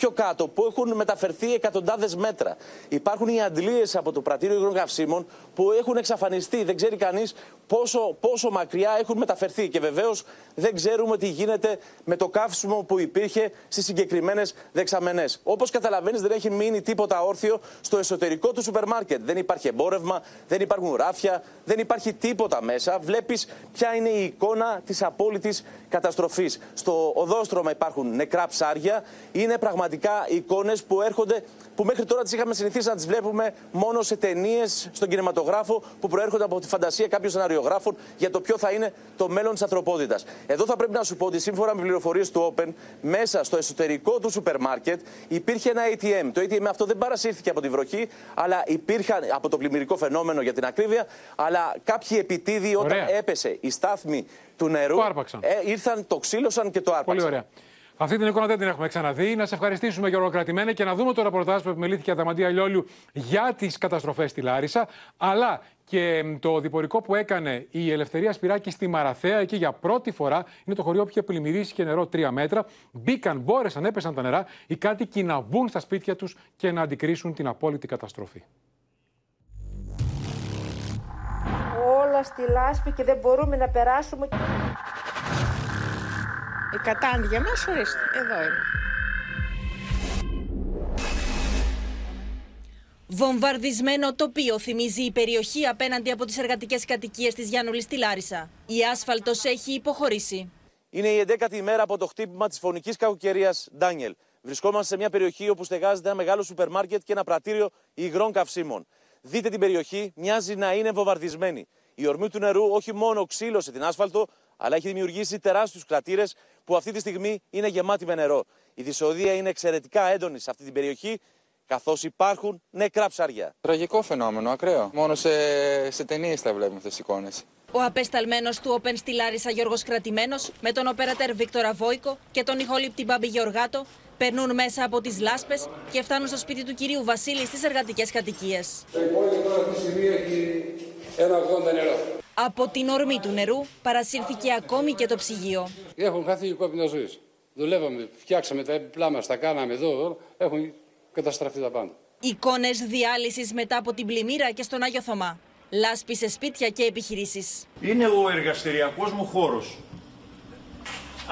πιο κάτω, που έχουν μεταφερθεί εκατοντάδες μέτρα. Υπάρχουν οι αντλίες από το πρατήριο υγρών καυσίμων που έχουν εξαφανιστεί. Δεν ξέρει κανείς πόσο μακριά έχουν μεταφερθεί. Και βεβαίως δεν ξέρουμε τι γίνεται με το καύσιμο που υπήρχε στις συγκεκριμένες δεξαμενές. Όπως καταλαβαίνεις, δεν έχει μείνει τίποτα όρθιο στο εσωτερικό του σούπερ μάρκετ. Δεν υπάρχει εμπόρευμα, δεν υπάρχουν ράφια, δεν υπάρχει τίποτα μέσα. Βλέπεις ποια είναι η εικόνα της απόλυτης καταστροφής. Στο οδόστρωμα υπάρχουν νεκρά ψάρια. Είναι πραγματικά εικόνες που έρχονται, που μέχρι τώρα τις είχαμε συνηθίσει να τις βλέπουμε μόνο σε ταινίες, στον κινηματογράφο, που προέρχονται από τη φαντασία κάποιων σεναριογράφων για το ποιο θα είναι το μέλλον της ανθρωπότητας. Εδώ θα πρέπει να σου πω ότι σύμφωνα με πληροφορίες του Open, μέσα στο εσωτερικό του σούπερ μάρκετ υπήρχε ένα ATM. Το ATM αυτό δεν παρασύρθηκε από τη βροχή, αλλά υπήρχαν από το πλημμυρικό φαινόμενο για την ακρίβεια, αλλά κάποιοι επιτίδιοι όταν έπεσε η στάθμη του νερού, ήρθαν, το ξύλωσαν και το άρπαξαν. Πολύ ωραία. Αυτή την εικόνα δεν την έχουμε ξαναδεί. Να σε ευχαριστήσουμε, Γιώργο Κρατημένε, και να δούμε το ρεπορτάζ που επιμελήθηκε η Αδαμαντία Λιόλιου για τις καταστροφές στη Λάρισα, αλλά και το διπορικό που έκανε η Ελευθερία Σπυράκη στη Μαραθέα. Εκεί για πρώτη φορά είναι το χωριό που είχε πλημμυρίσει και νερό 3 μέτρα. Μπήκαν, μπόρεσαν, έπεσαν τα νερά. Οι κάτοικοι να μπουν στα σπίτια τους και να αντικρίσουν την απόλυτη καταστροφή. Όλα στη λάσπη και δεν μπορούμε να περάσουμε. Η κατάντια μας, ορίστε, εδώ είναι. Βομβαρδισμένο τοπίο θυμίζει η περιοχή απέναντι από τις εργατικές κατοικίες της Γιάννουλης στη Λάρισα. Η άσφαλτος έχει υποχωρήσει. Είναι η 11η ημέρα από το χτύπημα της φωνικής κακοκαιρίας Ντάνιελ. Βρισκόμαστε σε μια περιοχή όπου στεγάζεται ένα μεγάλο σούπερ μάρκετ και ένα πρατήριο υγρών καυσίμων. Δείτε την περιοχή, μοιάζει να είναι βομβαρδισμένη. Η ορμή του νερού όχι μόνο ξύλωσε την άσφαλτο, αλλά έχει δημιουργήσει τεράστιους κρατήρες που αυτή τη στιγμή είναι γεμάτοι με νερό. Η δυσοδεία είναι εξαιρετικά έντονη σε αυτή την περιοχή, καθώς υπάρχουν νεκρά ψάρια. Τραγικό φαινόμενο, ακραίο. Μόνο σε ταινίες τα βλέπουμε αυτές τις εικόνες. Ο απεσταλμένος του Open στη Λάρισα Γιώργος Κρατημένος, με τον οπέρατερ Βίκτορα Βόικο και τον ηχολήπτη Μπάμπη Γεωργάτο, περνούν μέσα από τις λάσπες και φτάνουν στο σπίτι του κυρίου Βασίλη στις εργατικές κατοικίες. Το υπόλοιπο τώρα αυτή τη στιγμή έχει 1,80 νερό. Από την ορμή του νερού παρασύρθηκε ακόμη και το ψυγείο. Έχουν χαθεί οικόπινα ζωής. Δουλεύαμε, φτιάξαμε τα επιπλά μας, τα κάναμε εδώ, έχουν καταστραφεί τα πάντα. Εικόνες διάλυσης μετά από την πλημμύρα και στον Άγιο Θωμά. Λάσπη σε σπίτια και επιχειρήσεις. Είναι ο εργαστηριακός μου χώρος.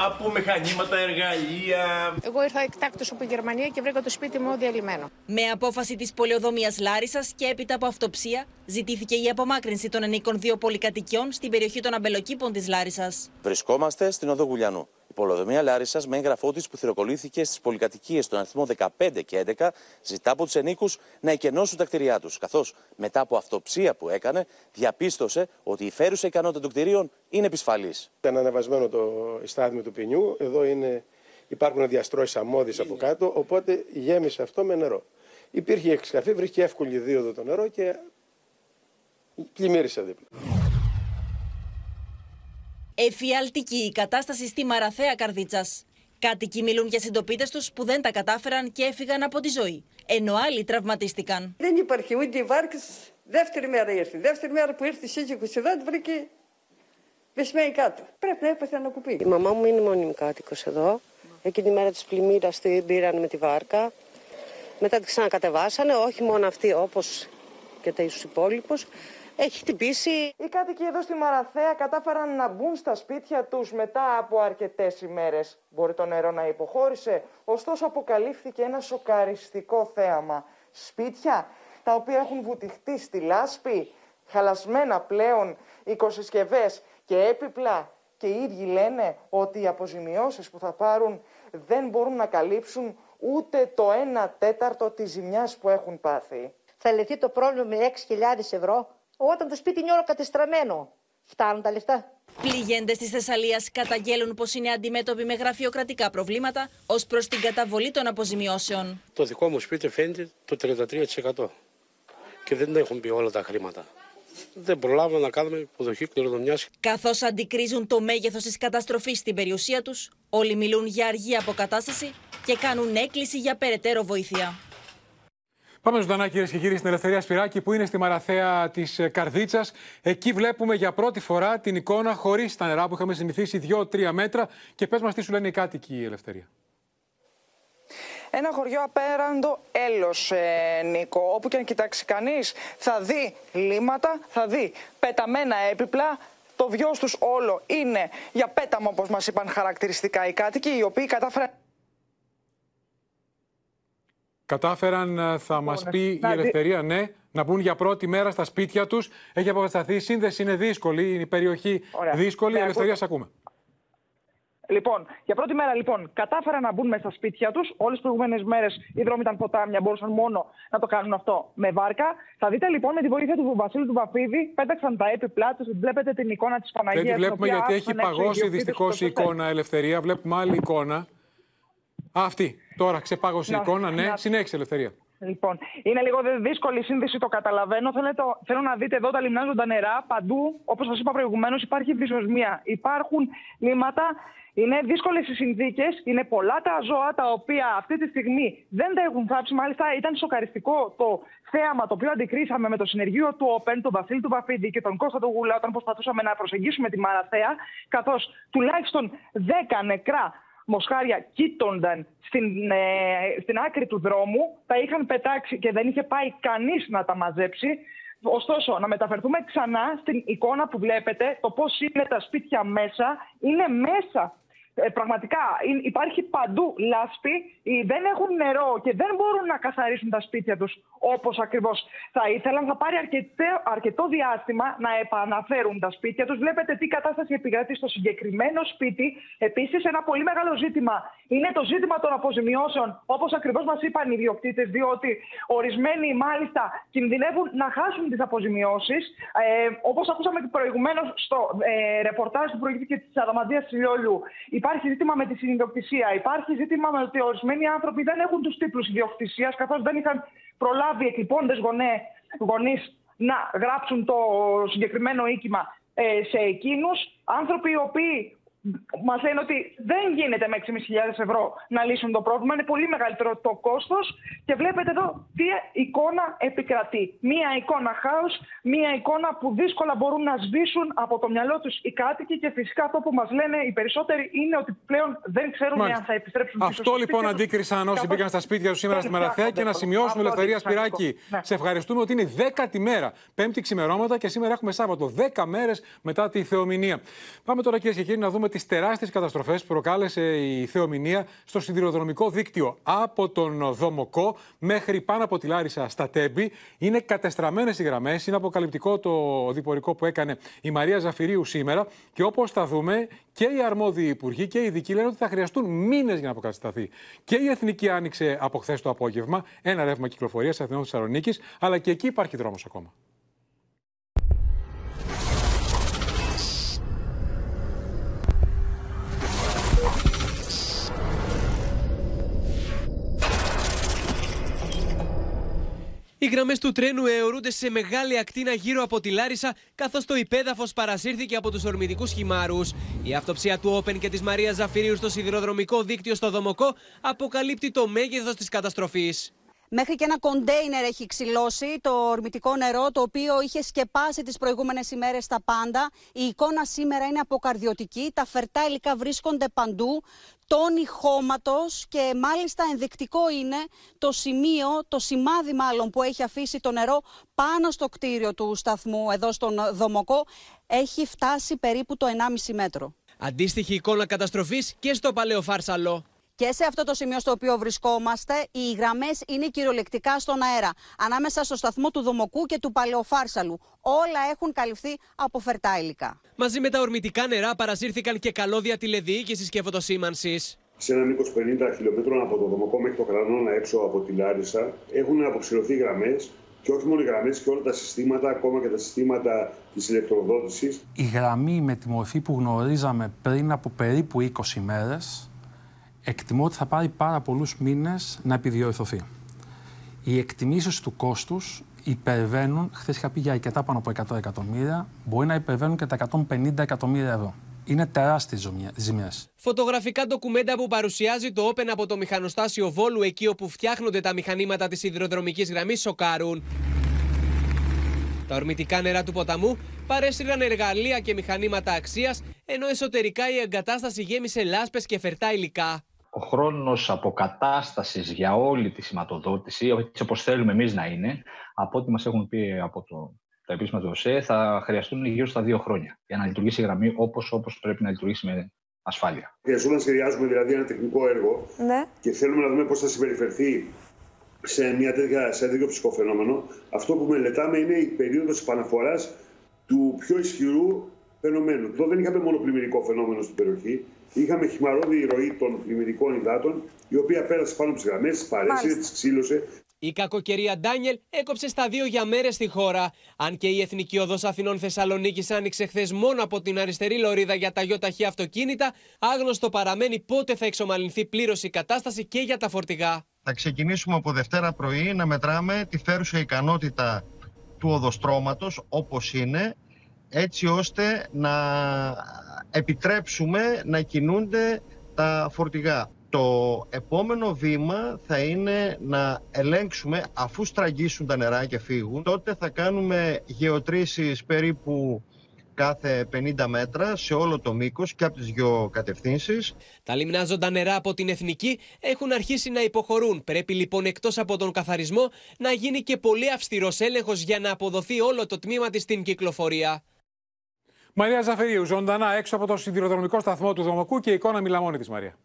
Από μηχανήματα, εργαλεία. Εγώ ήρθα εκτάκτως από Γερμανία και βρήκα το σπίτι μου διαλυμένο. Με απόφαση της πολεοδομίας Λάρισσας και έπειτα από αυτοψία, ζητήθηκε η απομάκρυνση των ενίκων 2 πολυκατοικιών στην περιοχή των αμπελοκήπων της Λάρισσας. Βρισκόμαστε στην Οδό Γουλιανού. Η πολεοδομία Λάρισσας, με έγγραφό της που θηροκολήθηκε στις πολυκατοικίες των αριθμών 15 και 11, ζητά από τους ενίκους να εκενώσουν τα κτηριά τους. Καθώς μετά από αυτοψία που έκανε, διαπίστωσε ότι η φέρουσα ικανότητα των κτηρίων είναι επισφαλής. Ήταν ανεβασμένο το στάθμι του Πηνιού. Εδώ υπάρχουν διαστρώσεις αμμώδης από κάτω. Οπότε γέμισε αυτό με νερό. Υπήρχε εξκαφή, βρήκε εύκολη ιδίωδο το νερό και πλημμύρισε δίπλα. Εφιαλτική η κατάσταση στη Μαραθέα Καρδίτσας. Κάτοικοι μιλούν για συντοπίτες τους που δεν τα κατάφεραν και έφυγαν από τη ζωή, ενώ άλλοι τραυματίστηκαν. Δεν υπάρχει ούτε η βάρκα, δεύτερη μέρα ήρθε. Δεύτερη μέρα που ήρθε στις 22 βρήκε βεσμένη κάτω. Πρέπει να έπαθε ένα κουπί. Η μαμά μου είναι μόνιμη κάτοικος εδώ. Εκείνη τη μέρα της πλημμύρας την πήραν με τη βάρκα. Μετά την ξανακατεβάσανε, όχι μόνο αυτή όπως και τους υπόλοιπους. Έχει χτυπήσει. Οι κάτοικοι εδώ στη Μαραθέα κατάφεραν να μπουν στα σπίτια τους μετά από αρκετές ημέρες. Μπορεί το νερό να υποχώρησε, ωστόσο αποκαλύφθηκε ένα σοκαριστικό θέαμα. Σπίτια τα οποία έχουν βουτυχτεί στη λάσπη, χαλασμένα πλέον οικοσυσκευές και έπιπλα. Και οι ίδιοι λένε ότι οι αποζημιώσεις που θα πάρουν δεν μπορούν να καλύψουν ούτε το 1/4 της ζημιάς που έχουν πάθει. Θα λυθεί το πρόβλημα με 6.000 ευρώ. Όταν το σπίτι είναι όλο κατεστραμμένο, φτάνουν τα λεφτά. Πληγέντες της Θεσσαλίας καταγγέλουν πως είναι αντιμέτωποι με γραφειοκρατικά προβλήματα ως προς την καταβολή των αποζημιώσεων. Το δικό μου σπίτι φαίνεται το 33% και δεν έχουν πει όλα τα χρήματα. Δεν προλάβαμε να κάνουμε υποδοχή κληρονομιάς. Καθώς αντικρίζουν το μέγεθος της καταστροφής στην περιουσία τους, όλοι μιλούν για αργή αποκατάσταση και κάνουν έκκληση για περαιτέρω βοήθεια. Πάμε ζωντανά, κυρίες και κύριοι, στην Ελευθερία Σπυράκη που είναι στη Μαραθέα της Καρδίτσας. Εκεί βλέπουμε για πρώτη φορά την εικόνα χωρίς τα νερά που είχαμε συνηθίσει 2-3 μέτρα. Και πες μας τι σου λένε οι κάτοικοι, η Ελευθερία. ένα χωριό απέραντο έλος, Νίκο. Όπου και αν κοιτάξει κανείς θα δει λίματα, θα δει πεταμένα έπιπλα. Το βιός τους όλο είναι για πέταμα, όπως μας είπαν χαρακτηριστικά οι κάτοικοι, οι οποίοι κατάφεραν, θα μας πει η Ελευθερία, ναι, να μπουν για πρώτη μέρα στα σπίτια τους. Έχει αποκατασταθεί η σύνδεση, είναι δύσκολη, είναι η περιοχή δύσκολη. Η Ελευθερία, σε ακούμε. Λοιπόν, για πρώτη μέρα λοιπόν κατάφεραν να μπουν μέσα στα σπίτια τους. Όλες τις προηγούμενες μέρες οι δρόμοι ήταν ποτάμια, μπορούσαν μόνο να το κάνουν αυτό με βάρκα. Θα δείτε λοιπόν με τη βοήθεια του Βασίλου του Βαφίδη, πέταξαν τα έπιπλά τους. Βλέπετε την εικόνα της Παναγίας. Δεν τη βλέπουμε γιατί έχει παγώσει δυστυχώς η εικόνα, Ελευθερία. Βλέπουμε άλλη εικόνα. Αυτή τώρα ξεπάγωσε η εικόνα, ναι. Συνέχισε, Ελευθερία. Λοιπόν, είναι λίγο δύσκολη η σύνδεση, το καταλαβαίνω. Θέλω να δείτε εδώ τα λιμνάζοντα νερά παντού. Όπως σας είπα προηγουμένως, υπάρχει δυσοσμία. Υπάρχουν λίματα. Είναι δύσκολες οι συνθήκες. Είναι πολλά τα ζώα τα οποία αυτή τη στιγμή δεν τα έχουν θάψει. Μάλιστα, ήταν σοκαριστικό το θέαμα το οποίο αντικρίσαμε με το συνεργείο του Open, τον Βασίλη του Βαφίδη και τον Κώστα του Γουλά, όταν προσπαθούσαμε να προσεγγίσουμε τη Μαραθέα. Καθώς τουλάχιστον 10 νεκρά μοσχάρια κοίτονταν στην άκρη του δρόμου, τα είχαν πετάξει και δεν είχε πάει κανείς να τα μαζέψει. Ωστόσο, να μεταφερθούμε ξανά στην εικόνα που βλέπετε, το πώς είναι τα σπίτια μέσα, είναι μέσα. Πραγματικά υπάρχει παντού λάσπη, δεν έχουν νερό και δεν μπορούν να καθαρίσουν τα σπίτια τους όπως ακριβώς θα ήθελαν. Θα πάρει αρκετό διάστημα να επαναφέρουν τα σπίτια τους. Βλέπετε τι κατάσταση επικρατεί στο συγκεκριμένο σπίτι. Επίσης, ένα πολύ μεγάλο ζήτημα είναι το ζήτημα των αποζημιώσεων, όπως ακριβώς μας είπαν οι ιδιοκτήτες, διότι ορισμένοι μάλιστα κινδυνεύουν να χάσουν τις αποζημιώσεις. Όπως ακούσαμε προηγουμένως στο ρεπορτάζ που προηγήθηκε της Αδαμαντίας Σιλιόλιου, υπάρχει ζήτημα με τη συνειδιοκτησία. Υπάρχει ζήτημα με ότι ορισμένοι άνθρωποι δεν έχουν τους τίτλους ιδιοκτησίας, καθώς δεν είχαν προλάβει εκλειπώντες γονείς να γράψουν το συγκεκριμένο οίκημα σε εκείνους. Άνθρωποι οι οποίοι μας λένε ότι δεν γίνεται με 6.500 ευρώ να λύσουν το πρόβλημα. Είναι πολύ μεγαλύτερο το κόστος. Και βλέπετε εδώ τι εικόνα επικρατεί. Μία εικόνα χάος, μία εικόνα που δύσκολα μπορούν να σβήσουν από το μυαλό τους οι κάτοικοι. Και φυσικά αυτό που μας λένε οι περισσότεροι είναι ότι πλέον δεν ξέρουν αν θα επιστρέψουν. Αυτό λοιπόν αντίκρισαν όσοι μπήκαν στα σπίτια τους σήμερα στη Μαραθέα. Και να σημειώσουμε, Ελευθερία Σπυράκη, σε ευχαριστούμε ότι είναι 10η μέρα. Πέμπτη ξημερώματα και σήμερα έχουμε Σάββατο, 10 μέρες μετά τη Θεομηνία. Πάμε τώρα, κυρίες και κύριοι, να δούμε τις τεράστιες καταστροφές που προκάλεσε η θεομηνία στο σιδηροδρομικό δίκτυο από τον Δομοκό μέχρι πάνω από τη Λάρισα στα Τέμπη. Είναι κατεστραμμένες οι γραμμές. Είναι αποκαλυπτικό το διπορικό που έκανε η Μαρία Ζαφειρίου σήμερα. Και όπως θα δούμε, και οι αρμόδιοι υπουργοί και οι ειδικοί λένε ότι θα χρειαστούν μήνες για να αποκατασταθεί. Και η Εθνική άνοιξε από χθες το απόγευμα ένα ρεύμα κυκλοφορίας Αθηνών Θεσσαλονίκης, αλλά και εκεί υπάρχει δρόμος ακόμα. Οι γραμμές του τρένου αιωρούνται σε μεγάλη ακτίνα γύρω από τη Λάρισα, καθώς το υπέδαφος παρασύρθηκε από τους ορμητικούς χυμάρους. Η αυτοψία του Open και της Μαρίας Ζαφειρίου στο σιδηροδρομικό δίκτυο στο Δομοκό αποκαλύπτει το μέγεθος της καταστροφής. Μέχρι και ένα κοντέινερ έχει ξυλώσει το ορμητικό νερό, το οποίο είχε σκεπάσει τις προηγούμενες ημέρες τα πάντα. Η εικόνα σήμερα είναι αποκαρδιωτική, τα φερτά υλικά βρίσκονται παντού, τόνοι χώματος και μάλιστα ενδεικτικό είναι το σημείο, το σημάδι μάλλον που έχει αφήσει το νερό πάνω στο κτίριο του σταθμού εδώ στον Δομοκό, έχει φτάσει περίπου το 1,5 μέτρο. Αντίστοιχη εικόνα καταστροφής και στο Παλαιό Φάρσαλο. Και σε αυτό το σημείο στο οποίο βρισκόμαστε, οι γραμμές είναι κυριολεκτικά στον αέρα, ανάμεσα στο σταθμό του Δομοκού και του Παλαιοφάρσαλου. Όλα έχουν καλυφθεί από φερτά υλικά. Μαζί με τα ορμητικά νερά παρασύρθηκαν και καλώδια τηλεδιοίκησης και φωτοσήμανσης. Σε έναν 20-50 χιλιόμετρων από το Δομοκό μέχρι το Κρανώνα, έξω από τη Λάρισα, έχουν αποξηρωθεί γραμμές. Και όχι μόνο οι γραμμές, και όλα τα συστήματα, ακόμα και τα συστήματα της ηλεκτροδότησης. Η γραμμή με τη μορφή που γνωρίζαμε πριν από περίπου 20 ημέρες. Εκτιμώ ότι θα πάρει πάρα πολλούς μήνες να επιδιορθωθεί. Οι εκτιμήσεις του κόστους υπερβαίνουν, χθες είχα πει για αρκετά πάνω από 100 εκατομμύρια, μπορεί να υπερβαίνουν και τα 150 εκατομμύρια ευρώ. Είναι τεράστιες ζημιές. Φωτογραφικά ντοκουμέντα που παρουσιάζει το Open από το μηχανοστάσιο Βόλου, εκεί όπου φτιάχνονται τα μηχανήματα της σιδηροδρομικής γραμμής, σοκάρουν. Τα ορμητικά νερά του ποταμού παρέσυραν εργαλεία και μηχανήματα αξίας, ενώ εσωτερικά η εγκατάσταση γέμισε λάσπες και φερτά υλικά. ο χρόνος αποκατάστασης για όλη τη σηματοδότηση, έτσι όπως θέλουμε εμείς να είναι, από ό,τι μας έχουν πει από τα επίσημα του ΟΣΕ, θα χρειαστούν γύρω στα 2 χρόνια για να λειτουργήσει η γραμμή όπως πρέπει να λειτουργήσει με ασφάλεια. Χρειαζόμαστε να σχεδιάζουμε δηλαδή ένα τεχνικό έργο, ναι, και θέλουμε να δούμε πώς θα συμπεριφερθεί σε ένα τέτοιο ψυχοφαινόμενο. Αυτό που μελετάμε είναι η περίοδος επαναφοράς του πιο ισχυρού φαινομένου. Εδώ δεν είχαμε μόνο πλημμυρικό φαινόμενο στην περιοχή. Είχαμε χυμαρόδη ροή των πλημμυρικών υδάτων, η οποία πέρασε πάνω από τις γραμμές, τις παρέσυρε, τις ξύλωσε. Η κακοκαιρία Ντάνιελ έκοψε στα 2 για μέρες στη χώρα. Αν και η Εθνική Οδός Αθηνών Θεσσαλονίκης άνοιξε χθες μόνο από την αριστερή λωρίδα για τα γιοταχή αυτοκίνητα, άγνωστο παραμένει πότε θα εξομαλυνθεί πλήρως η κατάσταση και για τα φορτηγά. Θα ξεκινήσουμε από Δευτέρα πρωί να μετράμε τη φέρουσα ικανότητα του οδοστρώματος όπως είναι, έτσι ώστε να επιτρέψουμε να κινούνται τα φορτηγά. Το επόμενο βήμα θα είναι να ελέγξουμε, αφού στραγγίσουν τα νερά και φύγουν, τότε θα κάνουμε γεωτρήσεις περίπου κάθε 50 μέτρα σε όλο το μήκος και από τις 2 κατευθύνσεις. Τα λιμνάζοντα νερά από την Εθνική έχουν αρχίσει να υποχωρούν. Πρέπει λοιπόν εκτός από τον καθαρισμό να γίνει και πολύ αυστηρός έλεγχος για να αποδοθεί όλο το τμήμα της στην κυκλοφορία. Μαρία Ζαφειρίου, ζωντανά έξω από το σιδηροδρομικό σταθμό του Δομοκού και η εικόνα μιλά μόνη της, Μαρία.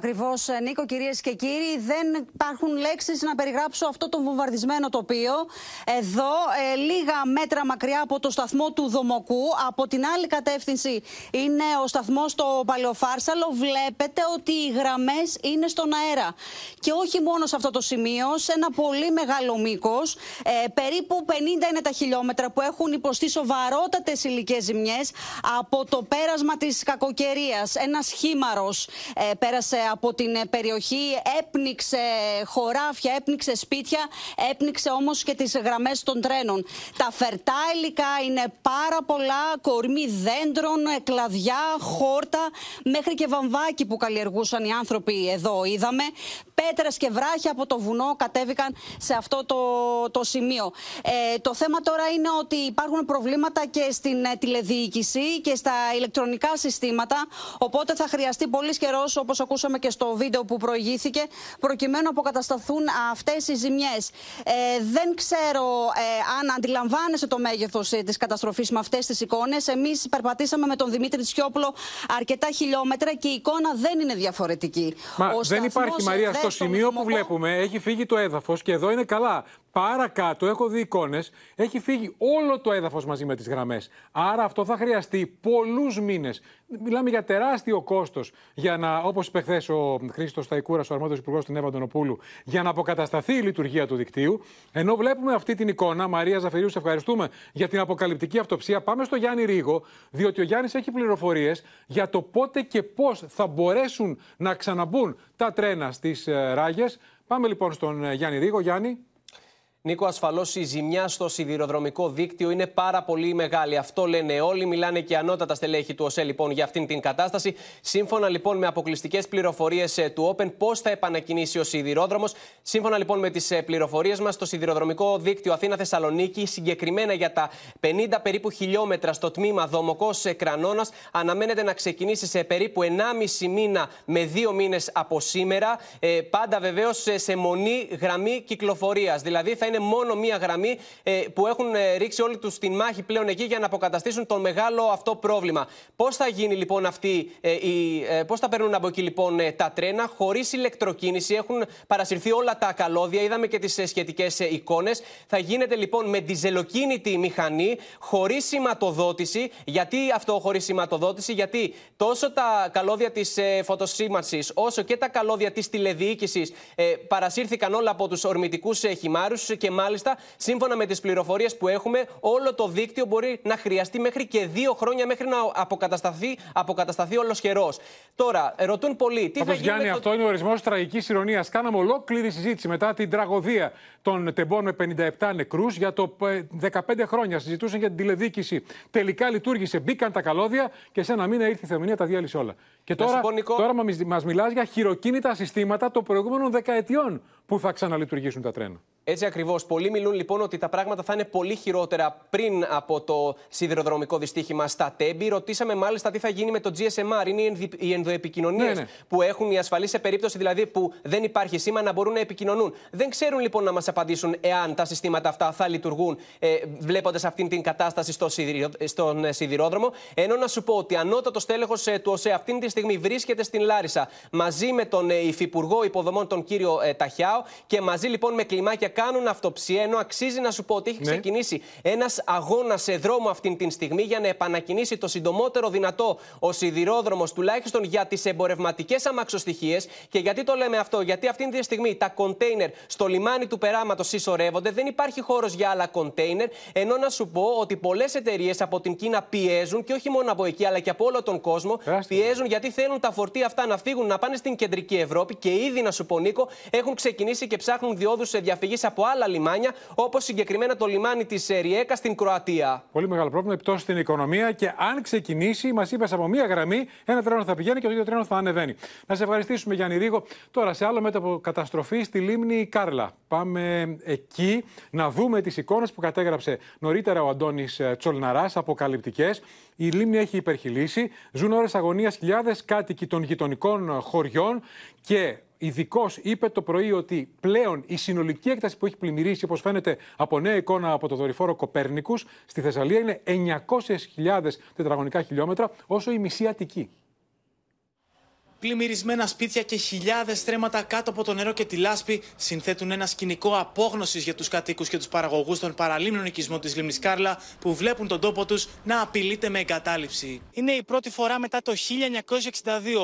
Ακριβώς, Νίκο, κυρίες και κύριοι, δεν υπάρχουν λέξεις να περιγράψω αυτό το βομβαρδισμένο τοπίο. Εδώ, λίγα μέτρα μακριά από το σταθμό του Δομοκού, από την άλλη κατεύθυνση είναι ο σταθμός στο Παλαιοφάρσαλο. Βλέπετε ότι οι γραμμές είναι στον αέρα. Και όχι μόνο σε αυτό το σημείο, σε ένα πολύ μεγάλο μήκος. Περίπου 50 είναι τα χιλιόμετρα που έχουν υποστεί σοβαρότατες υλικές ζημιές από το πέρασμα της κακοκαιρίας. Ένας χήμαρος πέρασε από την περιοχή, έπνιξε χωράφια, έπνιξε σπίτια, έπνιξε όμως και τις γραμμές των τρένων. Τα φερτά υλικά είναι πάρα πολλά, κορμί δέντρων, κλαδιά, χόρτα, μέχρι και βαμβάκι που καλλιεργούσαν οι άνθρωποι εδώ είδαμε. Πέτρες και βράχια από το βουνό κατέβηκαν σε αυτό το σημείο. Το θέμα τώρα είναι ότι υπάρχουν προβλήματα και στην τηλεδιοίκηση και στα ηλεκτρονικά συστήματα, οπότε θα χρειαστεί πολύς καιρός, όπως ακούσαμε και στο βίντεο που προηγήθηκε, προκειμένου να αποκατασταθούν αυτές οι ζημιές. Δεν ξέρω αν αντιλαμβάνεσαι το μέγεθος της καταστροφής με αυτές τις εικόνες. Εμείς περπατήσαμε με τον Δημήτρη Τσιόπουλο αρκετά χιλιόμετρα και η εικόνα δεν είναι διαφορετική. Μα, δεν υπάρχει, Μαρία, στο σημείο που βλέπουμε, έχει φύγει το έδαφος και εδώ είναι καλά. Παρακάτω, έχω δει εικόνες, έχει φύγει όλο το έδαφος μαζί με τις γραμμές. Άρα αυτό θα χρειαστεί πολλούς μήνες. Μιλάμε για τεράστιο κόστος για να, όπως είπε χθες ο Χρήστος Σταϊκούρας, ο αρμόδιος υπουργός του Νέβα Αντωνοπούλου, για να αποκατασταθεί η λειτουργία του δικτύου. Ενώ βλέπουμε αυτή την εικόνα, Μαρία Ζαφειρίου, σε ευχαριστούμε για την αποκαλυπτική αυτοψία. Πάμε στο Γιάννη Ρίγο, διότι ο Γιάννης έχει πληροφορίες για το πότε και πώς θα μπορέσουν να ξαναμπούν τα τρένα στις ράγες. Πάμε λοιπόν στον Γιάννη Ρίγο. Γιάννη. Νίκο, ασφαλώς η ζημιά στο σιδηροδρομικό δίκτυο είναι πάρα πολύ μεγάλη. Αυτό λένε όλοι. Μιλάνε και ανώτατα στελέχη του ΟΣΕ λοιπόν για αυτήν την κατάσταση. Σύμφωνα λοιπόν με αποκλειστικές πληροφορίες του Open, πώς θα επανακινήσει ο σιδηρόδρομος. Σύμφωνα λοιπόν με τις πληροφορίες μας, το σιδηροδρομικό δίκτυο Αθήνα-Θεσσαλονίκη, συγκεκριμένα για τα 50 περίπου χιλιόμετρα στο τμήμα Δομοκός-Κρανώνας, αναμένεται να ξεκινήσει σε περίπου 1,5 μήνα με 2 μήνες από σήμερα. Πάντα βεβαίως σε μονή γραμμή κυκλοφορίας. Δηλαδή θα είναι μόνο μία γραμμή που έχουν ρίξει όλοι τους την μάχη πλέον εκεί για να αποκαταστήσουν το μεγάλο αυτό πρόβλημα. Πώς θα γίνει λοιπόν πώς θα περνούν από εκεί λοιπόν τα τρένα χωρίς ηλεκτροκίνηση? Έχουν παρασυρθεί όλα τα καλώδια, είδαμε και τις σχετικές εικόνες. Θα γίνεται λοιπόν με διζελοκίνητη μηχανή, χωρίς σηματοδότηση. Γιατί αυτό χωρίς σηματοδότηση? Γιατί τόσο τα καλώδια της φωτοσήμανσης όσο και τα καλώδια της τηλεδιοίκησης παρασύρθηκαν όλα από τους ορμητικούς χυμάρους. Και μάλιστα, σύμφωνα με τις πληροφορίες που έχουμε, όλο το δίκτυο μπορεί να χρειαστεί μέχρι και 2 χρόνια μέχρι να αποκατασταθεί ολοσχερός. Τώρα, ρωτούν πολλοί τι θα γίνει. Γιάννη, αυτό είναι ο ορισμός τραγικής ηρωνίας. Κάναμε ολόκληρη συζήτηση μετά την τραγωδία των τεμπών με 57 νεκρούς. Για το 15 χρόνια συζητούσαν για την τηλεδιοίκηση. Τελικά λειτουργήσε, μπήκαν τα καλώδια και σε 1 μήνα ήρθε η θεομηνία, τα διάλυσε όλα. Και τώρα μας μιλάς για χειροκίνητα συστήματα των προηγούμενων δεκαετιών που θα ξαναλειτουργήσουν τα τρένα. Έτσι ακριβώς. Πολλοί μιλούν λοιπόν ότι τα πράγματα θα είναι πολύ χειρότερα πριν από το σιδηροδρομικό δυστύχημα στα Τέμπη. Ρωτήσαμε μάλιστα τι θα γίνει με το GSMR. Είναι οι ενδοεπικοινωνίες που έχουν οι ασφαλείς σε περίπτωση δηλαδή που δεν υπάρχει σήμα να μπορούν να επικοινωνούν. Δεν ξέρουν λοιπόν να μας απαντήσουν εάν τα συστήματα αυτά θα λειτουργούν βλέποντας αυτήν την κατάσταση στον σιδηρόδρομο. Ενώ να σου πω ότι ανώτατος τέλεχος του ΟΣΕ αυτή τη στιγμή βρίσκεται στην Λάρισα μαζί με τον Υφυπουργό Υποδομών, τον κύριο Ταχιάο, και μαζί λοιπόν με κλιμάκια κάνουν αυτοψία, ενώ αξίζει να σου πω ότι έχει ξεκινήσει ένας αγώνας σε δρόμο αυτή τη στιγμή για να επανακινήσει το συντομότερο δυνατό ο σιδηρόδρομος, τουλάχιστον για τις εμπορευματικές αμαξοστοιχίες. Και γιατί το λέμε αυτό? Γιατί αυτή τη στιγμή τα κοντέινερ στο λιμάνι του Περάματος συσσωρεύονται, δεν υπάρχει χώρος για άλλα κοντέινερ. Ενώ να σου πω ότι πολλές εταιρείες από την Κίνα πιέζουν, και όχι μόνο από εκεί, αλλά και από όλο τον κόσμο, πιέζουν γιατί θέλουν τα φορτία αυτά να φύγουν, να πάνε στην κεντρική Ευρώπη. Και ήδη, να σου πω, Νίκο, έχουν ξεκινήσει και ψάχνουν διόδους διαφυγής από άλλα λιμάνια, όπως συγκεκριμένα το λιμάνι της Ριέκα στην Κροατία. Πολύ μεγάλο πρόβλημα, επιπτώσεις στην οικονομία. Και αν ξεκινήσει, μας είπες, από μία γραμμή ένα τρένο θα πηγαίνει και το ίδιο τρένο θα ανεβαίνει. Να σε ευχαριστήσουμε, Γιάννη Ρίγο. Τώρα, σε άλλο μέτωπο καταστροφή, στη λίμνη Κάρλα. Πάμε εκεί να δούμε τις εικόνες που κατέγραψε νωρίτερα ο Αντώνης Τσολναράς, αποκαλυπτικές. Η λίμνη έχει υπερχειλήσει. Ζουν ώρες αγωνίας χιλιάδες κάτοικοι των γειτονικών χωριών. Και ειδικός είπε το πρωί ότι πλέον η συνολική έκταση που έχει πλημμυρίσει, όπως φαίνεται από νέα εικόνα από το δορυφόρο Κοπέρνικους, στη Θεσσαλία είναι 900.000 τετραγωνικά χιλιόμετρα, όσο η μισή Αττική. Πλημμυρισμένα σπίτια και χιλιάδες στρέμματα κάτω από το νερό και τη λάσπη συνθέτουν ένα σκηνικό απόγνωσης για τους κατοίκους και τους παραγωγούς των παραλίμνων οικισμών της λίμνης Κάρλα, που βλέπουν τον τόπο τους να απειλείται με εγκατάλειψη. Είναι η πρώτη φορά μετά το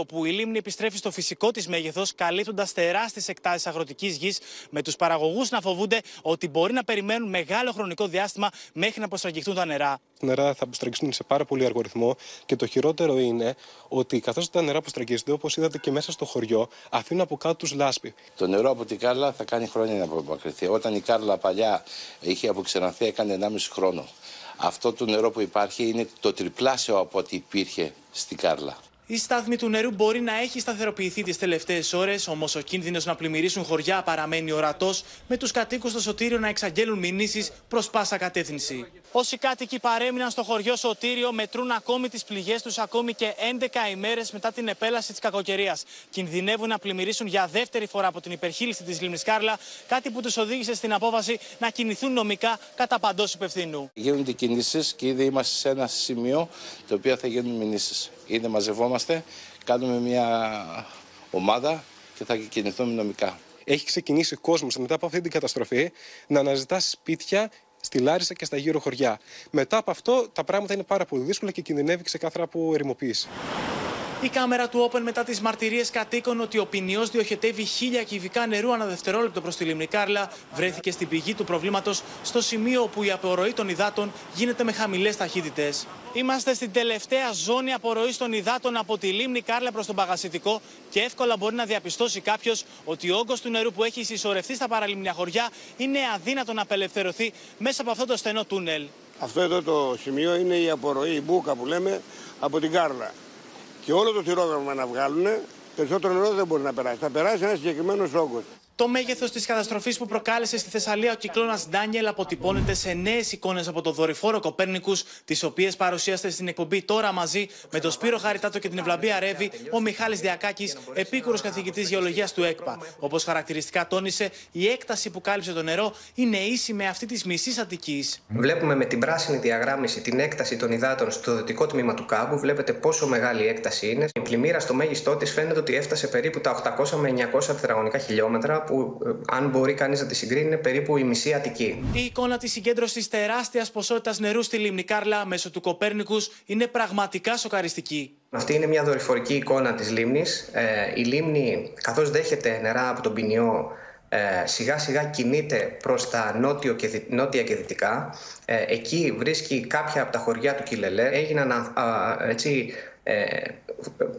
1962 που η λίμνη επιστρέφει στο φυσικό της μέγεθος, καλύπτοντας τεράστιες εκτάσεις αγροτικής γης, με τους παραγωγούς να φοβούνται ότι μπορεί να περιμένουν μεγάλο χρονικό διάστημα μέχρι να αποσφραγιστούν τα νερά. Τα νερά θα αποστραγγιστούν σε πάρα πολύ αργό ρυθμό και το χειρότερο είναι ότι καθώς τα νερά αποστραγγίζονται, όπως είδατε και μέσα στο χωριό, αφήνουν από κάτω τους λάσπη. Το νερό από την Κάρλα θα κάνει χρόνια να απομακρυνθεί. Όταν η Κάρλα παλιά είχε αποξενωθεί, έκανε 1,5 χρόνο. Αυτό το νερό που υπάρχει είναι το τριπλάσιο από ό,τι υπήρχε στην Κάρλα. Η στάθμη του νερού μπορεί να έχει σταθεροποιηθεί τις τελευταίες ώρες, όμως ο κίνδυνος να πλημμυρίσουν χωριά παραμένει ορατός, με τους κατοίκους στο Σωτήριο να εξαγγέλουν μηνύσεις προς πάσα κατεύθυνση. Όσοι κάτοικοι παρέμειναν στο χωριό Σωτήριο μετρούν ακόμη τις πληγές τους, ακόμη και 11 ημέρες μετά την επέλαση της κακοκαιρίας. Κινδυνεύουν να πλημμυρίσουν για δεύτερη φορά από την υπερχείληση της λίμνης Κάρλα, κάτι που τους οδήγησε στην απόφαση να κινηθούν νομικά κατά παντός υπευθύνου. Γίνονται κινήσεις και ήδη είμαστε σε ένα σημείο το οποίο θα γίνουν μηνύσεις. Ήδη μαζευόμαστε, κάνουμε μια ομάδα και θα κινηθούμε νομικά. Έχει ξεκινήσει κόσμος μετά από αυτή την καταστροφή να αναζητά σπίτια στη Λάρισα και στα γύρω χωριά. Μετά από αυτό τα πράγματα είναι πάρα πολύ δύσκολα και κινδυνεύει ξεκάθαρα από ερημοποίηση. Η κάμερα του Open μετά τις μαρτυρίες κατοίκων ότι ο Πηνειός διοχετεύει 1.000 κυβικά νερού ανά δευτερόλεπτο προς τη λίμνη Κάρλα βρέθηκε στην πηγή του προβλήματος, στο σημείο όπου η απορροή των υδάτων γίνεται με χαμηλές ταχύτητες. Είμαστε στην τελευταία ζώνη απορροής των υδάτων από τη λίμνη Κάρλα προς τον Παγασητικό και εύκολα μπορεί να διαπιστώσει κάποιος ότι ο όγκος του νερού που έχει συσσωρευτεί στα παραλίμνια χωριά είναι αδύνατο να απελευθερωθεί μέσα από αυτό το στενό τούνελ. Αυτό εδώ το σημείο είναι η απορροή, η μπούκα που λέμε, από την Κάρλα. Και όλο το σιδηρόδρομο να βγάλουν, περισσότερο νερό δεν μπορεί να περάσει. Θα περάσει ένα συγκεκριμένο όγκο. Το μέγεθος της καταστροφής που προκάλεσε στη Θεσσαλία ο κυκλώνας Ντάνιελ αποτυπώνεται σε νέες εικόνες από το δορυφόρο Κοπέρνικους, τις οποίες παρουσίασε στην εκπομπή Τώρα Μαζί με τον Σπύρο Χαριτάτο και την Ευλαμπία Ρέβη ο Μιχάλης Διακάκης, επίκουρος καθηγητής γεωλογίας του ΕΚΠΑ. Όπως χαρακτηριστικά τόνισε, η έκταση που κάλυψε το νερό είναι ίση με αυτή της μισής Αττικής. Βλέπουμε με την πράσινη διαγράμμιση την έκταση των υδάτων στο δυτικό τμήμα του κάμπου. Βλέπετε πόσο μεγάλη η έκταση είναι. Η πλημμύρα στο μέγιστό της φαίνεται ότι έφτασε περίπου τα 800 με 900 τετραγωνικά χιλιόμετρα, που αν μπορεί κανείς να τη συγκρίνει είναι περίπου η μισή Αττική. Η εικόνα της συγκέντρωσης τεράστιας ποσότητας νερού στη λίμνη Κάρλα μέσω του Κοπέρνικους είναι πραγματικά σοκαριστική. Αυτή είναι μια δορυφορική εικόνα της λίμνης. Η λίμνη, καθώς δέχεται νερά από τον Πηνειό, σιγά σιγά κινείται προς τα νότια και δυτικά. Εκεί βρίσκει κάποια από τα χωριά του Κιλελέ. Έγιναν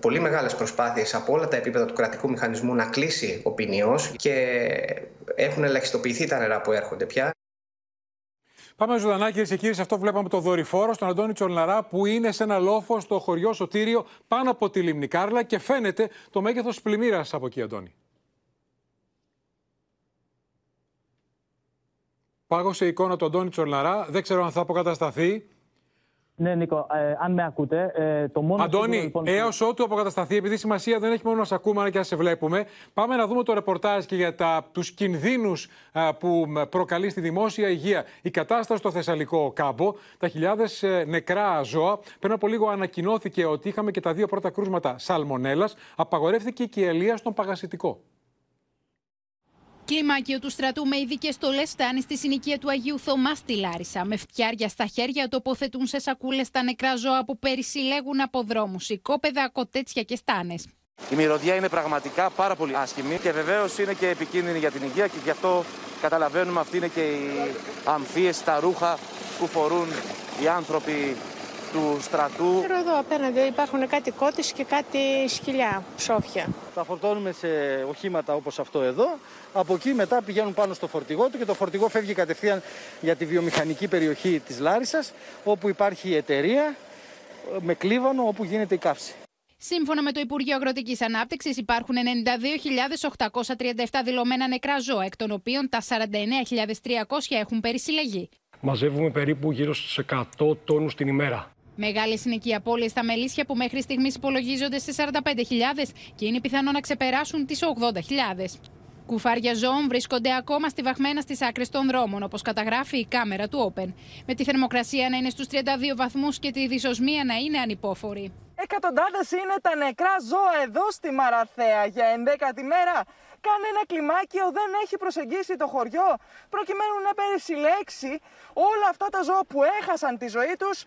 πολύ μεγάλες προσπάθειες από όλα τα επίπεδα του κρατικού μηχανισμού να κλείσει ο Πηνειός και έχουν ελαχιστοποιηθεί τα νερά που έρχονται πια. Πάμε ζωντανά, κυρίες και κύριοι, σε αυτό που βλέπαμε το δορυφόρο, στον Αντώνη Τσολναρά, που είναι σε ένα λόφο στο χωριό Σωτήριο, πάνω από τη λίμνη Κάρλα, και φαίνεται το μέγεθος πλημμύρας από εκεί, Αντώνη. Πάγωσε η εικόνα του Αντώνη Τσολναρά. Δεν ξέρω αν θα αποκατασταθεί. Ναι, Νίκο, αν με ακούτε. Το μόνο Αντώνη, λοιπόν, έως ότου αποκατασταθεί, επειδή σημασία δεν έχει μόνο να σε ακούμε, αλλά και να σε βλέπουμε, πάμε να δούμε το ρεπορτάζ και για τους κινδύνους που προκαλεί στη δημόσια υγεία η κατάσταση στο Θεσσαλικό Κάμπο. Τα χιλιάδες νεκρά ζώα. Πριν από λίγο ανακοινώθηκε ότι είχαμε και τα δύο πρώτα κρούσματα σαλμονέλας. Απαγορεύτηκε και η ελεία στον Παγασητικό. Κλιμάκιο του στρατού με ειδικές στολές φτάνει στη συνοικία του Αγίου Θωμά στη Λάρισα. Με φτιάρια στα χέρια τοποθετούν σε σακούλες τα νεκρά ζώα που περισυλλέγουν από δρόμους, οικόπεδα, κοτέτσια και στάνες. Η μυρωδιά είναι πραγματικά πάρα πολύ άσχημη και βεβαίως είναι και επικίνδυνη για την υγεία και γι' αυτό καταλαβαίνουμε αυτή είναι και οι αμφίες, τα ρούχα που φορούν οι άνθρωποι του στρατού. Εδώ απέναντι υπάρχουν κάτι κότες και κάτι σκυλιά, ψόφια. Τα φορτώνουμε σε οχήματα όπως αυτό εδώ. Από εκεί μετά πηγαίνουν πάνω στο φορτηγό του και το φορτηγό φεύγει κατευθείαν για τη βιομηχανική περιοχή της Λάρισσας, όπου υπάρχει η εταιρεία με κλίβανο όπου γίνεται η καύση. Σύμφωνα με το Υπουργείο Αγροτικής Ανάπτυξης υπάρχουν 92.837 δηλωμένα νεκρά ζώα, εκ των οποίων τα 49.300 έχουν περισυλλεγεί. Μαζεύουμε περίπου γύρω στους 100 τόνους την ημέρα. Μεγάλες είναι και οι απώλειες στα μελίσια που μέχρι στιγμής υπολογίζονται στις 45.000 και είναι πιθανό να ξεπεράσουν τις 80.000. Κουφάρια ζώων βρίσκονται ακόμα στιβαγμένα στις άκρες των δρόμων, όπως καταγράφει η κάμερα του Open. Με τη θερμοκρασία να είναι στους 32 βαθμούς και τη δυσοσμία να είναι ανυπόφορη. Εκατοντάδες είναι τα νεκρά ζώα εδώ στη Μαραθέα για 11η μέρα. Κανένα κλιμάκιο δεν έχει προσεγγίσει το χωριό, προκειμένου να περισυλλέξει όλα αυτά τα ζώα που έχασαν τη ζωή τους.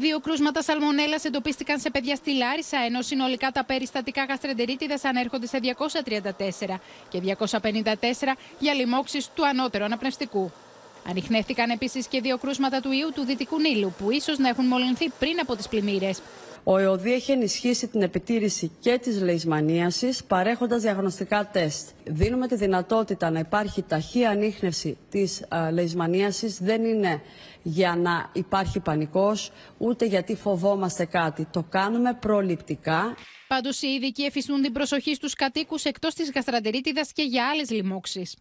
Δύο κρούσματα σαλμονέλας εντοπίστηκαν σε παιδιά στη Λάρισα, ενώ συνολικά τα περιστατικά γαστρεντερίτιδας ανέρχονται σε 234 και 254 για λοιμώξεις του ανώτερου αναπνευστικού. Ανιχνεύτηκαν επίσης και δύο κρούσματα του ιού του Δυτικού Νείλου, που ίσως να έχουν μολυνθεί πριν από τις πλημμύρες. Ο ΕΟΔΗ έχει ενισχύσει την επιτήρηση και της λεϊσμανίασης παρέχοντας διαγνωστικά τεστ. Δίνουμε τη δυνατότητα να υπάρχει ταχύ ανίχνευση της λεϊσμανίασης. Δεν είναι για να υπάρχει πανικός, ούτε γιατί φοβόμαστε κάτι. Το κάνουμε προληπτικά. Πάντως οι ειδικοί εφιστούν την προσοχή στους κατοίκους εκτός της γαστρεντερίτιδας και για άλλες λοιμώξεις.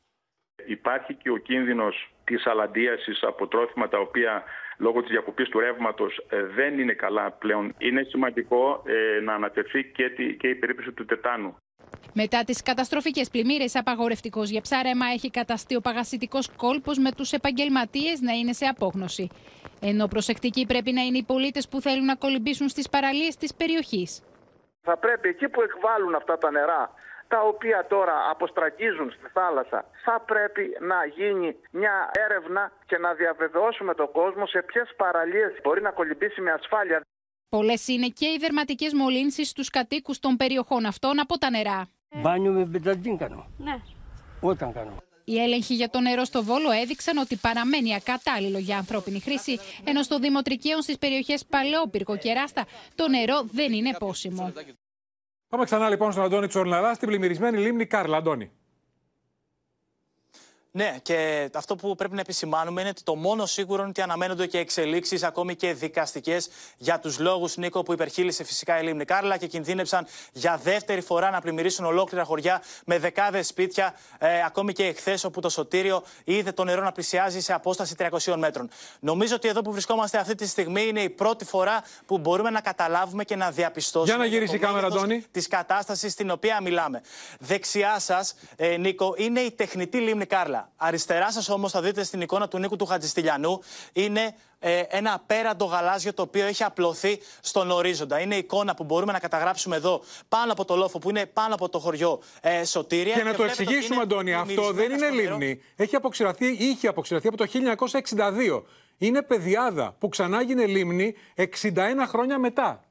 Υπάρχει και ο κίνδυνος της αλαντίασης από τρόφιμα τα οποία λόγω της διακοπής του ρεύματος δεν είναι καλά πλέον. Είναι σημαντικό να αναφερθεί και η περίπτωση του τετάνου. Μετά τις καταστροφικές πλημμύρες, απαγορευτικός για ψάρεμα έχει καταστεί ο Παγασητικός κόλπος, με τους επαγγελματίες να είναι σε απόγνωση. Ενώ προσεκτικοί πρέπει να είναι οι πολίτες που θέλουν να κολυμπήσουν στις παραλίες της περιοχής. Θα πρέπει εκεί που εκβάλλουν αυτά τα νερά, τα οποία τώρα αποστραγγίζουν στη θάλασσα, θα πρέπει να γίνει μια έρευνα και να διαβεβαιώσουμε τον κόσμο σε ποιες παραλίες μπορεί να κολυμπήσει με ασφάλεια. Πολλές είναι και οι δερματικές μολύνσεις στους κατοίκους των περιοχών αυτών από τα νερά. Μπάνιο με μπεταντίν κάνω. Ναι. Όταν κάνω. Οι έλεγχοι για το νερό στο Βόλο έδειξαν ότι παραμένει ακατάλληλο για ανθρώπινη χρήση, ενώ στο Δήμο Τρικαίων στις περιοχές Παλαιόπυρκο και Ράστα το νερό δεν είναι πόσιμο. Πάμε ξανά λοιπόν στον Αντώνη Τσολναρά, στην πλημμυρισμένη λίμνη Κάρλα. Αντώνη. Ναι, και αυτό που πρέπει να επισημάνουμε είναι ότι το μόνο σίγουρο είναι ότι αναμένονται και εξελίξεις, ακόμη και δικαστικές, για τους λόγους, Νίκο, που υπερχείλησε φυσικά η λίμνη Κάρλα και κινδύνεψαν για δεύτερη φορά να πλημμυρίσουν ολόκληρα χωριά με δεκάδες σπίτια, ακόμη και εχθές, όπου το Σωτήριο είδε το νερό να πλησιάζει σε απόσταση 300 μέτρων. Νομίζω ότι εδώ που βρισκόμαστε αυτή τη στιγμή είναι η πρώτη φορά που μπορούμε να καταλάβουμε και να διαπιστώσουμε. Για να γυρίσει η κάμερα, Αντώνη. Τη κατάσταση στην οποία μιλάμε. Δεξιά σας, Νίκο, είναι η τεχνητή λίμνη Κάρλα. Αριστερά σας όμως θα δείτε στην εικόνα του Νίκου του Χατζηστηλιανού είναι ένα απέραντο γαλάζιο το οποίο έχει απλωθεί στον ορίζοντα. Είναι η εικόνα που μπορούμε να καταγράψουμε εδώ πάνω από το λόφο που είναι πάνω από το χωριό Σωτήρια. Και να το εξηγήσουμε, Αντώνη, αυτό δεν είναι λίμνη. Είχε αποξηραθεί από το 1962. Είναι πεδιάδα που ξανά γίνει λίμνη 61 χρόνια μετά.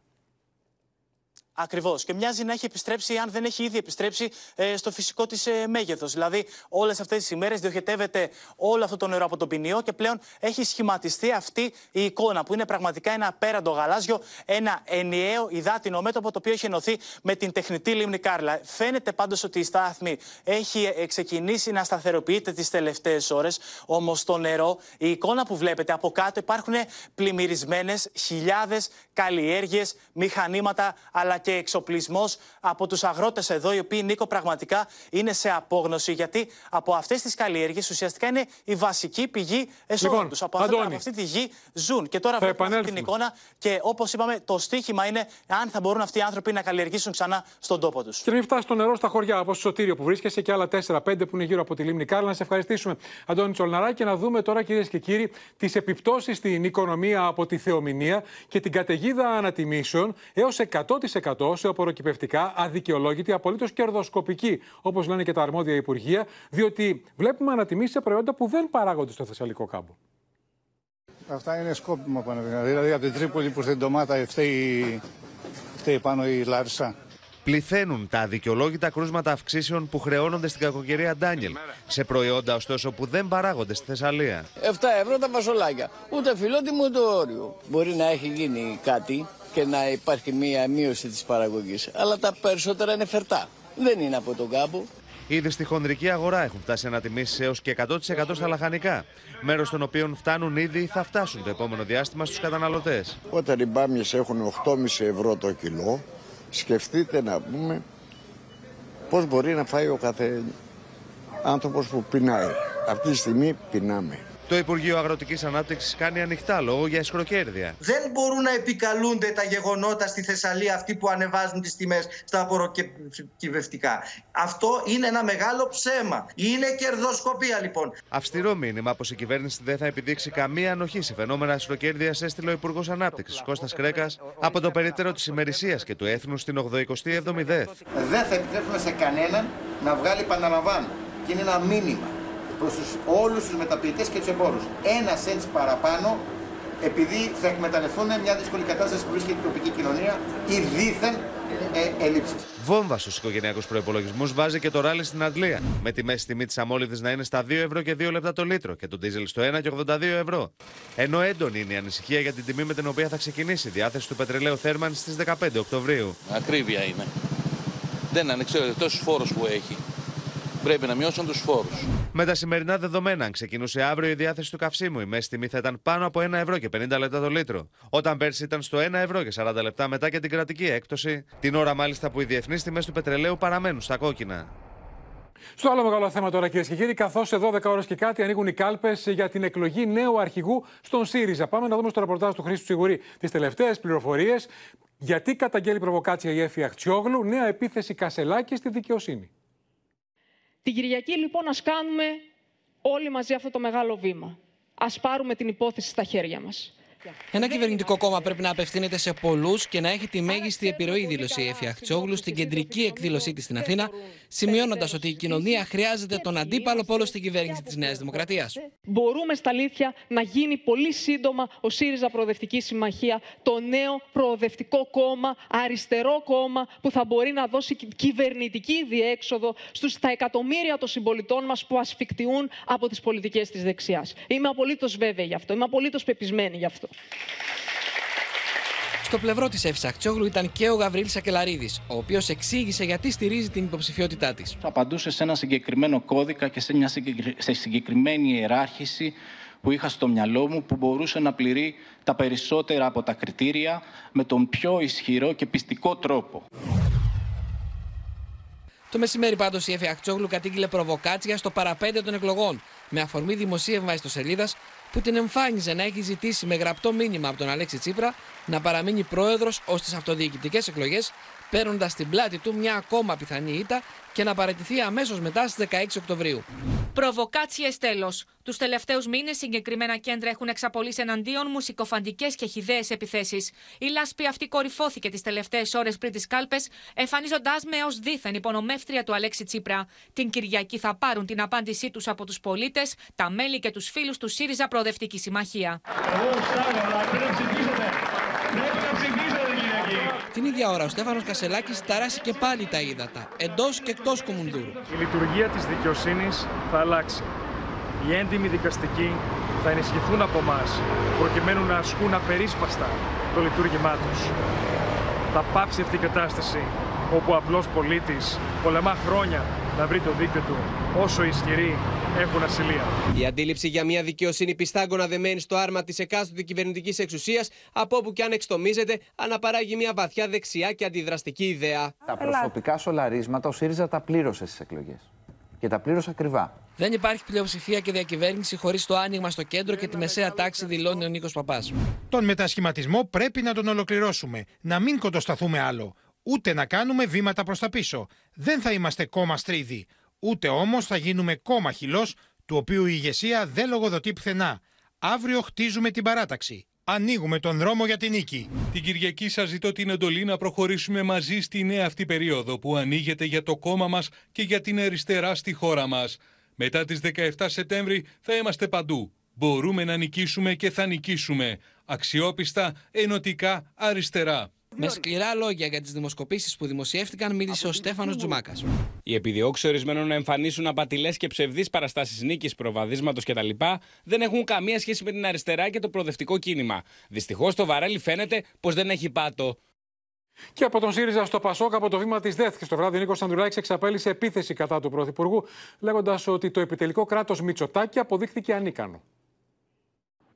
Ακριβώς. Και μοιάζει να έχει επιστρέψει, αν δεν έχει ήδη επιστρέψει, στο φυσικό της μέγεθος. Δηλαδή, όλες αυτές τις ημέρες διοχετεύεται όλο αυτό το νερό από τον Πηνειό και πλέον έχει σχηματιστεί αυτή η εικόνα, που είναι πραγματικά ένα απέραντο γαλάζιο, ένα ενιαίο υδάτινο μέτωπο το οποίο έχει ενωθεί με την τεχνητή λίμνη Κάρλα. Φαίνεται πάντως ότι η στάθμη έχει ξεκινήσει να σταθεροποιείται τις τελευταίες ώρες. Όμως το νερό, η εικόνα που βλέπετε από κάτω, υπάρχουν πλημμυρισμένες χιλιάδες καλλιέργειες, μηχανήματα αλλά και εξοπλισμός από τους αγρότες εδώ, οι οποίοι, Νίκο, πραγματικά είναι σε απόγνωση, γιατί από αυτές τις καλλιέργειες ουσιαστικά είναι η βασική πηγή εσόδων τους. Από αυτή τη γη ζουν. Και τώρα βλέπουμε την εικόνα και, όπως είπαμε, το στίχημα είναι αν θα μπορούν αυτοί οι άνθρωποι να καλλιεργήσουν ξανά στον τόπο τους. Και να μην φτάσει το νερό στα χωριά, όπως στο Σωτήριο που βρίσκεσαι και άλλα 4-5 που είναι γύρω από τη λίμνη Κάρλα. Να σε ευχαριστήσουμε, Αντώνη Τσολναρά, και να δούμε τώρα, κυρίες και κύριοι, τις επιπτώσεις στην οικονομία από τη θεομηνία και την καταιγίδα ανατιμήσεων έως 100% σε απορροκυπευτικά, αδικαιολόγητη, απολύτως κερδοσκοπική, όπως λένε και τα αρμόδια υπουργεία, διότι βλέπουμε ανατιμήσεις σε προϊόντα που δεν παράγονται στο Θεσσαλικό Κάμπο. Αυτά είναι σκόπιμα, πανεπιστήμια. Δηλαδή από την Τρίπολη που στην ντομάτα φταίει πάνω η Λάρισα. Πληθαίνουν τα αδικαιολόγητα κρούσματα αυξήσεων που χρεώνονται στην κακοκαιρία Ντάνιελ, σε προϊόντα ωστόσο που δεν παράγονται στη Θεσσαλία. 7 ευρώ τα φασολάκια, ούτε φιλότιμο ούτε όριο. Μπορεί να έχει γίνει κάτι και να υπάρχει μία μείωση της παραγωγής, αλλά τα περισσότερα είναι φερτά. Δεν είναι από τον κάμπο. Ήδη στη χονδρική αγορά έχουν φτάσει ανατιμήσεις έως και 100% στα λαχανικά, μέρος των οποίων φτάνουν ήδη ή θα φτάσουν το επόμενο διάστημα στους καταναλωτές. Όταν οι μπάμιες έχουν 8,5 ευρώ το κιλό, σκεφτείτε να πούμε πώς μπορεί να φάει ο κάθε άνθρωπος που πεινάει. Αυτή τη στιγμή πεινάμε. Το Υπουργείο Αγροτικής Ανάπτυξης κάνει ανοιχτά λόγο για αισχροκέρδεια. Δεν μπορούν να επικαλούνται τα γεγονότα στη Θεσσαλία αυτοί που ανεβάζουν τις τιμές στα απορροκυπευτικά. Αυτό είναι ένα μεγάλο ψέμα. Είναι κερδοσκοπία, λοιπόν. Αυστηρό μήνυμα πως η κυβέρνηση δεν θα επιδείξει καμία ανοχή σε φαινόμενα αισχροκέρδειας έστειλε ο Υπουργός Ανάπτυξης Κώστας Κρέκας από το περίπτερο της ημερησίας και του έθνους στην 87η ΔΕΘ. Δεν θα επιτρέψουμε σε κανέναν να βγάλει, επαναλαμβάνω, και είναι ένα μήνυμα προς όλους τους μεταποιητές και τους εμπόρους. Ένα σέντς παραπάνω, επειδή θα εκμεταλλευτούν μια δύσκολη κατάσταση που βρίσκεται η τοπική κοινωνία, ή δίθεν ελλείψεις. Βόμβα στους οικογενειακούς προϋπολογισμούς βάζει και το ράλι στην Αγγλία, με τη μέση τιμή της αμόλυδης να είναι στα 2 ευρώ και 2 λεπτά το λίτρο και το ντίζελ στο 1,82 ευρώ. Ενώ έντονη είναι η ανησυχία για την τιμή με την οποία θα ξεκινήσει η διάθεση του πετρελαίου θέρμανσης στις 15 Οκτωβρίου. Ακρίβεια είναι. Δεν ανεξαρτητός τόσους φόρους που έχει. Πρέπει να μειώσουν τους φόρους. Με τα σημερινά δεδομένα, αν ξεκινούσε αύριο η διάθεση του καυσίμου, η μέση τιμή θα ήταν πάνω από 1 ευρώ και 50 λεπτά το λίτρο. Όταν πέρσι ήταν στο 1 ευρώ και 40 λεπτά μετά και την κρατική έκπτωση, την ώρα μάλιστα που οι διεθνείς τιμές του πετρελαίου παραμένουν στα κόκκινα. Στο άλλο μεγάλο θέμα τώρα, κυρίες και κύριοι, καθώς σε 12 ώρες και κάτι ανοίγουν οι κάλπες για την εκλογή νέου αρχηγού στον ΣΥΡΙΖΑ. Πάμε να δούμε στο ρεπορτάζ του Χρήστου Τσιγουρή τις τελευταίες πληροφορίες. Γιατί καταγγέλει προβοκάτσια η Έφη Αχτσιόγλου, νέα επίθεση Κασελάκη στη δικαιοσύνη. Την Κυριακή, λοιπόν, ας κάνουμε όλοι μαζί αυτό το μεγάλο βήμα. Ας πάρουμε την υπόθεση στα χέρια μας. Ένα κυβερνητικό κόμμα πρέπει να απευθύνεται σε πολλούς και να έχει τη μέγιστη επιρροή, δήλωσε η Έφη Αχτσιόγλου στην κεντρική εκδήλωσή της στην Αθήνα, σημειώνοντας ότι η κοινωνία χρειάζεται τον αντίπαλο πόλο στην κυβέρνηση της Νέας Δημοκρατίας. Μπορούμε στα αλήθεια να γίνει πολύ σύντομα ο ΣΥΡΙΖΑ Προοδευτική Συμμαχία, το νέο προοδευτικό κόμμα, αριστερό κόμμα που θα μπορεί να δώσει κυβερνητική διέξοδο στα εκατομμύρια των συμπολιτών μας που ασφικτιούν από τις πολιτικές της δεξιάς. Είμαι απολύτως βέβαιη γι' αυτό, είμαι απολύτως πεπισμένη γι' αυτό. Στο πλευρό της Έφης Αχτσιόγλου ήταν και ο Γαβρίλης Ακελαρίδης, ο οποίος εξήγησε γιατί στηρίζει την υποψηφιότητά της. Απαντούσε σε ένα συγκεκριμένο κώδικα και σε μια συγκεκριμένη ιεράρχηση που είχα στο μυαλό μου, που μπορούσε να πληρεί τα περισσότερα από τα κριτήρια με τον πιο ισχυρό και πιστικό τρόπο. Το μεσημέρι, πάντως, η Έφη Αχτσιόγλου κατήγγειλε προβοκάτσια στο παραπέντε των εκλογών, με αφορμή δημοσίευμα ιστοσελίδας που την εμφάνιζε να έχει ζητήσει με γραπτό μήνυμα από τον Αλέξη Τσίπρα να παραμείνει πρόεδρος ως τις αυτοδιοικητικές εκλογές, παίρνοντας στην πλάτη του μια ακόμα πιθανή ήττα και να παραιτηθεί αμέσως μετά στις 16 Οκτωβρίου. Προβοκάτσιες τέλος. Τους τελευταίους μήνες συγκεκριμένα κέντρα έχουν εξαπολύσει εναντίον μουσικοφαντικές και χυδαίες επιθέσεις. Η λάσπη αυτή κορυφώθηκε τις τελευταίες ώρες πριν τις κάλπες, εμφανίζοντάς με ως δίθεν υπονομεύτρια του Αλέξη Τσίπρα. Την Κυριακή θα πάρουν την απάντησή τους από τους πολίτες, τα μέλη και τους φίλους του ΣΥΡΙΖΑ Προοδευτική Συμμαχία. Την ίδια ώρα ο Στέφανος Κασελάκης ταράσει και πάλι τα ύδατα, εντός και εκτός Κομουνδούρου. Η λειτουργία της δικαιοσύνης θα αλλάξει. Οι έντιμοι δικαστικοί θα ενισχυθούν από εμάς, προκειμένου να ασκούν απερίσπαστα το λειτουργήμά τους. Θα πάψει αυτή η κατάσταση όπου ο απλός πολίτης πολεμά χρόνια να βρει το δίκαιο του, όσο ισχυρή έχουν ασυλία. Η αντίληψη για μια δικαιοσύνη πιστάγκωνα δεμένη στο άρμα της εκάστοτε κυβερνητικής εξουσίας, από όπου και αν εξτομίζεται, αναπαράγει μια βαθιά δεξιά και αντιδραστική ιδέα. Τα προσωπικά σολαρίσματα ο ΣΥΡΙΖΑ τα πλήρωσε στις εκλογές. Και τα πλήρωσε ακριβά. Δεν υπάρχει πλειοψηφία και διακυβέρνηση χωρίς το άνοιγμα στο κέντρο και τη μεσαία τάξη, δηλώνει ο Νίκος Παπάς. Τον μετασχηματισμό πρέπει να τον ολοκληρώσουμε. Να μην κοντοσταθούμε άλλο. Ούτε να κάνουμε βήματα προς τα πίσω. Δεν θα είμαστε κόμμα στρίδι. Ούτε όμως θα γίνουμε κόμμα χυλός, του οποίου η ηγεσία δεν λογοδοτεί πουθενά. Αύριο χτίζουμε την παράταξη. Ανοίγουμε τον δρόμο για την νίκη. Την Κυριακή σας ζητώ την εντολή να προχωρήσουμε μαζί στη νέα αυτή περίοδο που ανοίγεται για το κόμμα μας και για την αριστερά στη χώρα μας. Μετά τις 17 Σεπτέμβρη θα είμαστε παντού. Μπορούμε να νικήσουμε και θα νικήσουμε. Αξιόπιστα, ενωτικά, αριστερά. Με σκληρά λόγια για τις δημοσκοπήσεις που δημοσιεύτηκαν, μίλησε ο Στέφανος Τζουμάκας. Οι επιδιώξεις ορισμένων να εμφανίσουν απατηλές και ψευδείς παραστάσεις νίκης, προβαδίσματος κτλ. Δεν έχουν καμία σχέση με την αριστερά και το προοδευτικό κίνημα. Δυστυχώς το βαρέλι φαίνεται πως δεν έχει πάτο. Και από τον ΣΥΡΙΖΑ στο ΠΑΣΟΚ, από το βήμα της ΔΕΘ, και το βράδυ Νίκος Ανδρουλάκης εξαπέλυσε επίθεση κατά του Πρωθυπουργού, λέγοντας ότι το επιτελικό κράτος Μητσοτάκη αποδείχθηκε ανίκανο.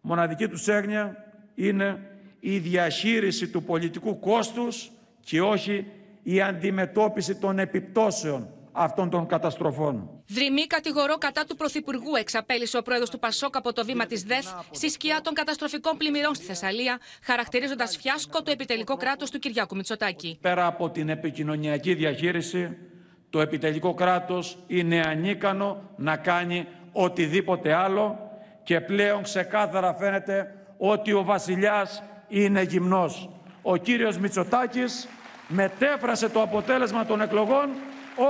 Μοναδική τους έγνοια είναι η διαχείριση του πολιτικού κόστους και όχι η αντιμετώπιση των επιπτώσεων αυτών των καταστροφών. Δρυμή κατηγορώ κατά του Πρωθυπουργού, εξαπέλυσε ο πρόεδρος του ΠΑΣΟΚ από το βήμα της ΔΕΘ στη σκιά των καταστροφικών πλημμυρών στη Θεσσαλία, χαρακτηρίζοντας φιάσκο το επιτελικό κράτος του Κυριάκου Μητσοτάκη. Πέρα από την επικοινωνιακή διαχείριση, το επιτελικό κράτος είναι ανίκανο να κάνει οτιδήποτε άλλο και πλέον ξεκάθαρα φαίνεται ότι ο βασιλιάς είναι γυμνός. Ο κύριος Μητσοτάκης μετέφρασε το αποτέλεσμα των εκλογών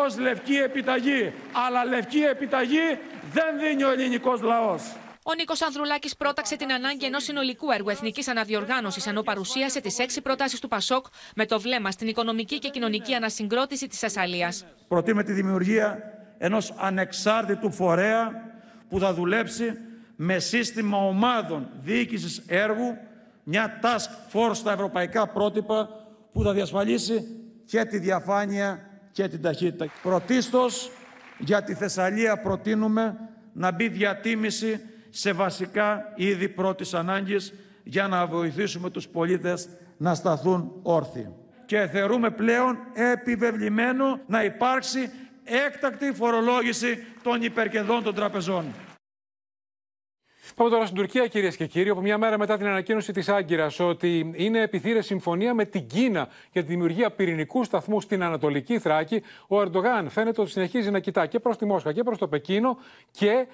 ως λευκή επιταγή. Αλλά λευκή επιταγή δεν δίνει ο ελληνικός λαός. Ο Νίκος Ανδρουλάκης πρόταξε την ανάγκη ενός συνολικού έργου εθνικής αναδιοργάνωσης, ενώ παρουσίασε τις 6 προτάσεις του ΠΑΣΟΚ με το βλέμμα στην οικονομική και κοινωνική ανασυγκρότηση της Θεσσαλίας. Προτείνουμε τη δημιουργία ενός ανεξάρτητου φορέα που θα δουλέψει με σύστημα ομάδων διοίκησης έργου, μια task force στα ευρωπαϊκά πρότυπα που θα διασφαλίσει και τη διαφάνεια και την ταχύτητα. Πρωτίστως, για τη Θεσσαλία προτείνουμε να μπει διατίμηση σε βασικά είδη πρώτης ανάγκης για να βοηθήσουμε τους πολίτες να σταθούν όρθιοι. Και θεωρούμε πλέον επιβεβλημένο να υπάρξει έκτακτη φορολόγηση των υπερκερδών των τραπεζών. Πάμε τώρα στην Τουρκία, κυρίες και κύριοι, όπου μια μέρα μετά την ανακοίνωση της Άγκυρας ότι είναι επιθύρες συμφωνία με την Κίνα για τη δημιουργία πυρηνικού σταθμού στην Ανατολική Θράκη, ο Ερντογάν φαίνεται ότι συνεχίζει να κοιτά και προς τη Μόσχα και προς το Πεκίνο και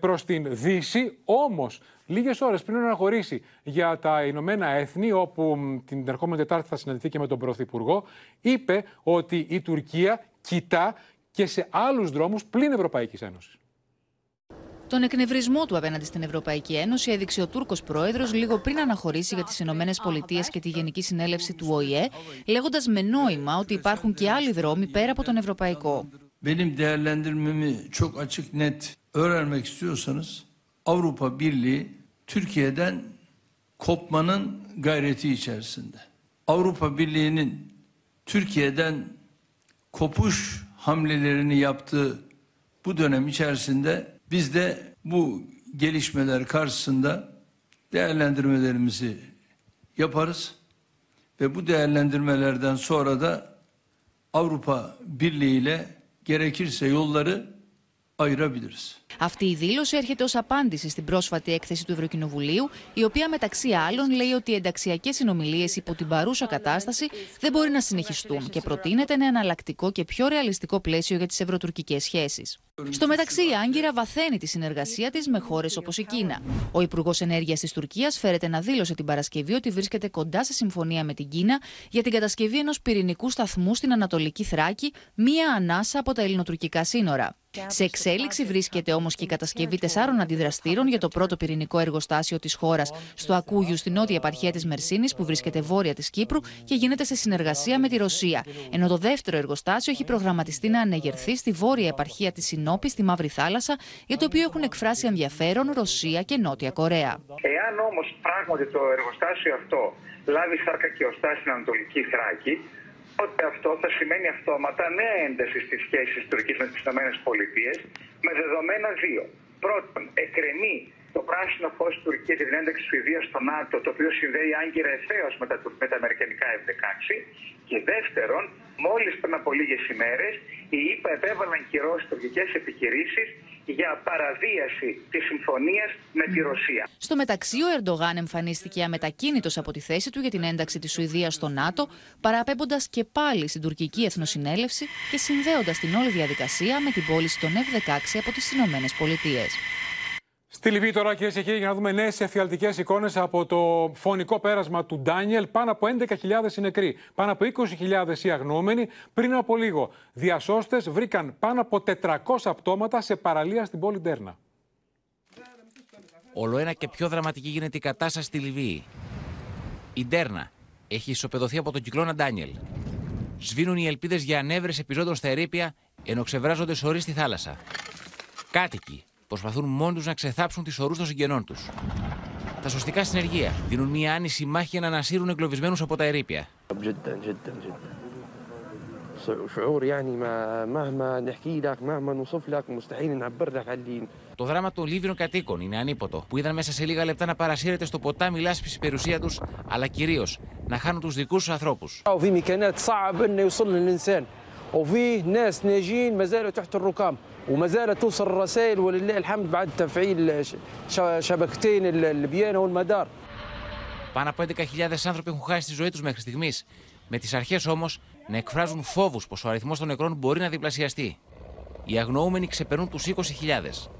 προς την Δύση. Όμως, λίγες ώρες πριν αναχωρήσει για τα Ηνωμένα Έθνη, όπου την ερχόμενη Τετάρτη θα συναντηθεί και με τον Πρωθυπουργό, είπε ότι η Τουρκία κοιτά και σε άλλους δρόμους πλην Ευρωπαϊκής Ένωσης. Τον εκνευρισμό του απέναντι στην Ευρωπαϊκή Ένωση έδειξε ο Τούρκος πρόεδρος λίγο πριν αναχωρήσει για τις Ηνωμένες Πολιτείες και τη Γενική Συνέλευση του ΟΗΕ, λέγοντας με νόημα ότι υπάρχουν και άλλοι δρόμοι πέρα από τον ευρωπαϊκό. Biz de bu gelişmeler karşısında değerlendirmelerimizi yaparız ve bu değerlendirmelerden sonra da Avrupa Birliği ile gerekirse yolları ayırabiliriz. Αυτή η δήλωση έρχεται ως απάντηση στην πρόσφατη έκθεση του Ευρωκοινοβουλίου, η οποία μεταξύ άλλων λέει ότι οι ενταξιακές συνομιλίες υπό την παρούσα κατάσταση δεν μπορεί να συνεχιστούν και προτείνεται ένα εναλλακτικό και πιο ρεαλιστικό πλαίσιο για τις ευρωτουρκικές σχέσεις. Στο μεταξύ, η Άγκυρα βαθαίνει τη συνεργασία της με χώρες όπως η Κίνα. Ο Υπουργός Ενέργειας της Τουρκίας φέρεται να δήλωσε την Παρασκευή ότι βρίσκεται κοντά σε συμφωνία με την Κίνα για την κατασκευή ενός πυρηνικού σταθμού στην Ανατολική Θράκη, μία ανάσα από τα ελληνοτουρκικά σύνορα. Σε εξέλιξη βρίσκεται όμως και η κατασκευή 4 αντιδραστήρων για το πρώτο πυρηνικό εργοστάσιο της χώρας στο Ακούγιου, στην νότια επαρχία της Μερσίνης, που βρίσκεται βόρεια της Κύπρου και γίνεται σε συνεργασία με τη Ρωσία. Ενώ το δεύτερο εργοστάσιο έχει προγραμματιστεί να ανεγερθεί στη βόρεια επαρχία της Συνόπη, στη Μαύρη Θάλασσα, για το οποίο έχουν εκφράσει ενδιαφέρον Ρωσία και Νότια Κορέα. Εάν όμως πράγματι το εργοστάσιο αυτό λάβει σάρκα και οστά στην Ανατολική Θράκη, τότε αυτό θα σημαίνει αυτόματα νέα ένταση στις σχέσεις της Τουρκίας με τις ΗΠΑ, με δεδομένα δύο. πρώτον, εκκρεμεί το πράσινο φως της Τουρκίας για την ένταξη της Σουηδίας στο ΝΑΤΟ, το οποίο συνδέει άγκυρα ευθέως με τα αμερικανικά F-16. Και δεύτερον, μόλις πριν από λίγες ημέρες, οι ΗΠΑ επέβαλαν κυρώσεις στις τουρκικές επιχειρήσεις για παραβίαση της συμφωνίας με τη Ρωσία. Στο μεταξύ, ο Ερντογάν εμφανίστηκε αμετακίνητος από τη θέση του για την ένταξη της Σουηδίας στο ΝΑΤΟ, παραπέμποντας και πάλι στην τουρκική εθνοσυνέλευση και συνδέοντας την όλη διαδικασία με την πώληση των F-16 από τις ΗΠΑ. Στη Λιβύη τώρα, κυρίες και κύριοι, για να δούμε νέες εφιαλτικές εικόνες από το φωνικό πέρασμα του Ντάνιελ. Πάνω από 11.000 οι νεκροί, πάνω από 20.000 οι αγνοούμενοι. Πριν από λίγο, διασώστες βρήκαν πάνω από 400 πτώματα σε παραλία στην πόλη Τέρνα. Ολοένα και πιο δραματική γίνεται η κατάσταση στη Λιβύη. Η Τέρνα έχει ισοπεδωθεί από τον κυκλώνα Ντάνιελ. Σβήνουν οι ελπίδες για ανέβρεση επιζώντων στα ερείπια, ενώ ξεβράζονται σωροί στη θάλασσα. Κάτοικοι προσπαθούν μόνοι τους να ξεθάψουν τις ορούς των συγγενών τους. Τα σωστικά συνεργεία δίνουν μια άνηση μάχη για να ανασύρουν εγκλωβισμένους από τα ερείπια. Το δράμα των Λίβιων κατοίκων είναι ανίποτο, που είδαν μέσα σε λίγα λεπτά να παρασύρεται στο ποτάμι λάσπης η περιουσία τους, αλλά κυρίως να χάνουν τους δικούς τους ανθρώπους. Πάνω από 11.000 άνθρωποι έχουν χάσει τη ζωή τους μέχρι στιγμής, με τις αρχές όμως να εκφράζουν φόβους πως ο αριθμός των νεκρών μπορεί να διπλασιαστεί. Οι αγνοούμενοι ξεπερνούν τους 20.000.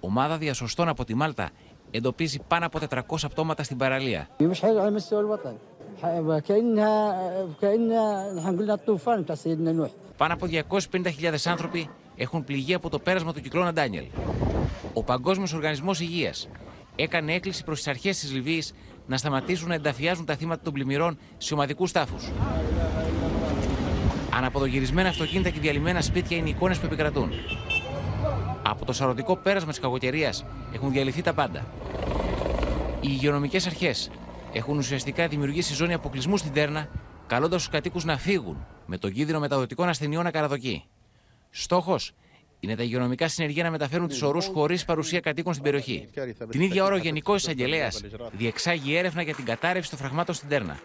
Ομάδα διασωστών από τη Μάλτα εντοπίζει πάνω από 400 πτώματα στην παραλία. Πάνω από 250.000 άνθρωποι έχουν πληγεί από το πέρασμα του κυκλώνα Ντάνιελ. Ο Παγκόσμιος Οργανισμός Υγείας έκανε έκκληση προς τις αρχές της Λιβύης να σταματήσουν να ενταφιάζουν τα θύματα των πλημμυρών σε ομαδικούς τάφους. Αναποδογυρισμένα αυτοκίνητα και διαλυμένα σπίτια είναι οι εικόνες που επικρατούν. Από το σαρωτικό πέρασμα της κακοκαιρίας έχουν διαλυθεί τα πάντα. Οι υγειονομικές αρχές έχουν ουσιαστικά δημιουργήσει ζώνη αποκλεισμού στην Τέρνα, καλώντας τους κατοίκους να φύγουν με τον κίνδυνο μεταδοτικών ασθενειών να καραδοκεί. Στόχος είναι τα υγειονομικά συνεργεία να μεταφέρουν τις ορούς χωρίς παρουσία κατοίκων στην περιοχή. Την ίδια ώρα, ο Γενικός Εισαγγελέας διεξάγει έρευνα για την κατάρρευση των φραγμάτων στην Τέρνα.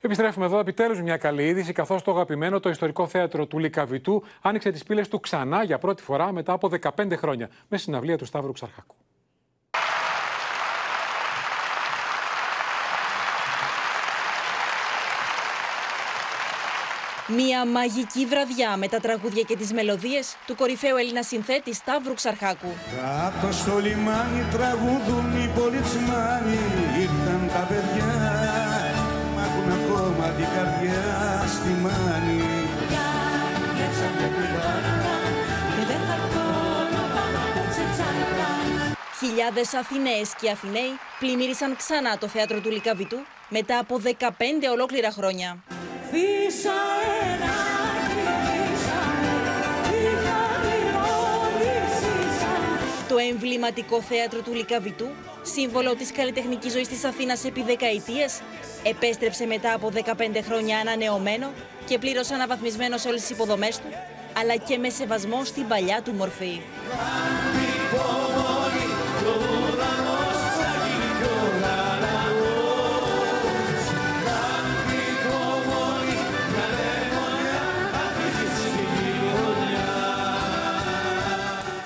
Επιστρέφουμε εδώ, επιτέλους μια καλή είδηση, καθώς το αγαπημένο το ιστορικό θέατρο του Λυκαβητού άνοιξε τις πύλες του ξανά για πρώτη φορά μετά από 15 χρόνια, με συναυλία του Σταύρου Ξαρχάκου. Μια μαγική βραδιά με τα τραγούδια και τις μελωδίες του κορυφαίου Έλληνα συνθέτη Σταύρου Ξαρχάκου. Κάτω στο λιμάνι τραγούδουν οι πολιτσμάνοι, ήρθαν τα παιδιά, μ' ακούν ακόμα την καρδιά στη μάνη. Χιλιάδες Αθηναίες και Αθηναίοι πλημμύρισαν ξανά το θέατρο του Λυκαβητού μετά από 15 ολόκληρα χρόνια. Το εμβληματικό θέατρο του Λυκαβητού, σύμβολο της καλλιτεχνικής ζωής της Αθήνας επί δεκαετίες, επέστρεψε μετά από 15 χρόνια ανανεωμένο και πλήρως αναβαθμισμένο σε όλες τις υποδομές του, αλλά και με σεβασμό στην παλιά του μορφή.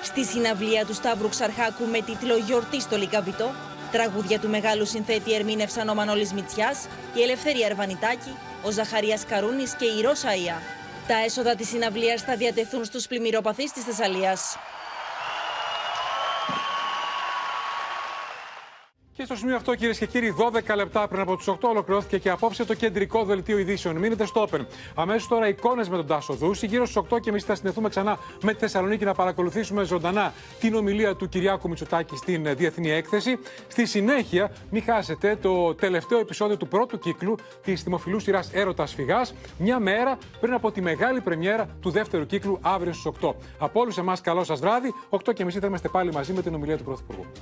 Στη συναυλία του Σταύρου Ξαρχάκου με τίτλο «Γιορτή στο Λυκαβητό», τραγούδια του μεγάλου συνθέτη ερμήνευσαν ο Μανώλης Μητσιάς, η Ελευθερία Αρβανιτάκη, ο Ζαχαρίας Καρούνης και η Ρώσα Αία. Τα έσοδα της συναυλίας θα διατεθούν στους πλημμυροπαθείς της Θεσσαλίας. Και στο σημείο αυτό, κυρίες και κύριοι, 12 λεπτά πριν από τις 8 ολοκληρώθηκε και απόψε το κεντρικό δελτίο ειδήσεων. Μείνετε στο Open. Αμέσως τώρα εικόνες με τον Τάσο Δούση. Γύρω στις 8:30 θα συνδεθούμε ξανά με τη Θεσσαλονίκη να παρακολουθήσουμε ζωντανά την ομιλία του Κυριάκου Μητσοτάκη στην Διεθνή Έκθεση. Στη συνέχεια, μην χάσετε το τελευταίο επεισόδιο του πρώτου κύκλου της δημοφιλού σειράς Έρωτας Φυγάς, μια μέρα πριν από τη μεγάλη πρεμιέρα του δεύτερου κύκλου αύριο στις 8. Από όλους εμάς, καλό σας βράδυ. 8:30 θα είμαστε πάλι μαζί με την ομιλία του Πρωθυπουργού.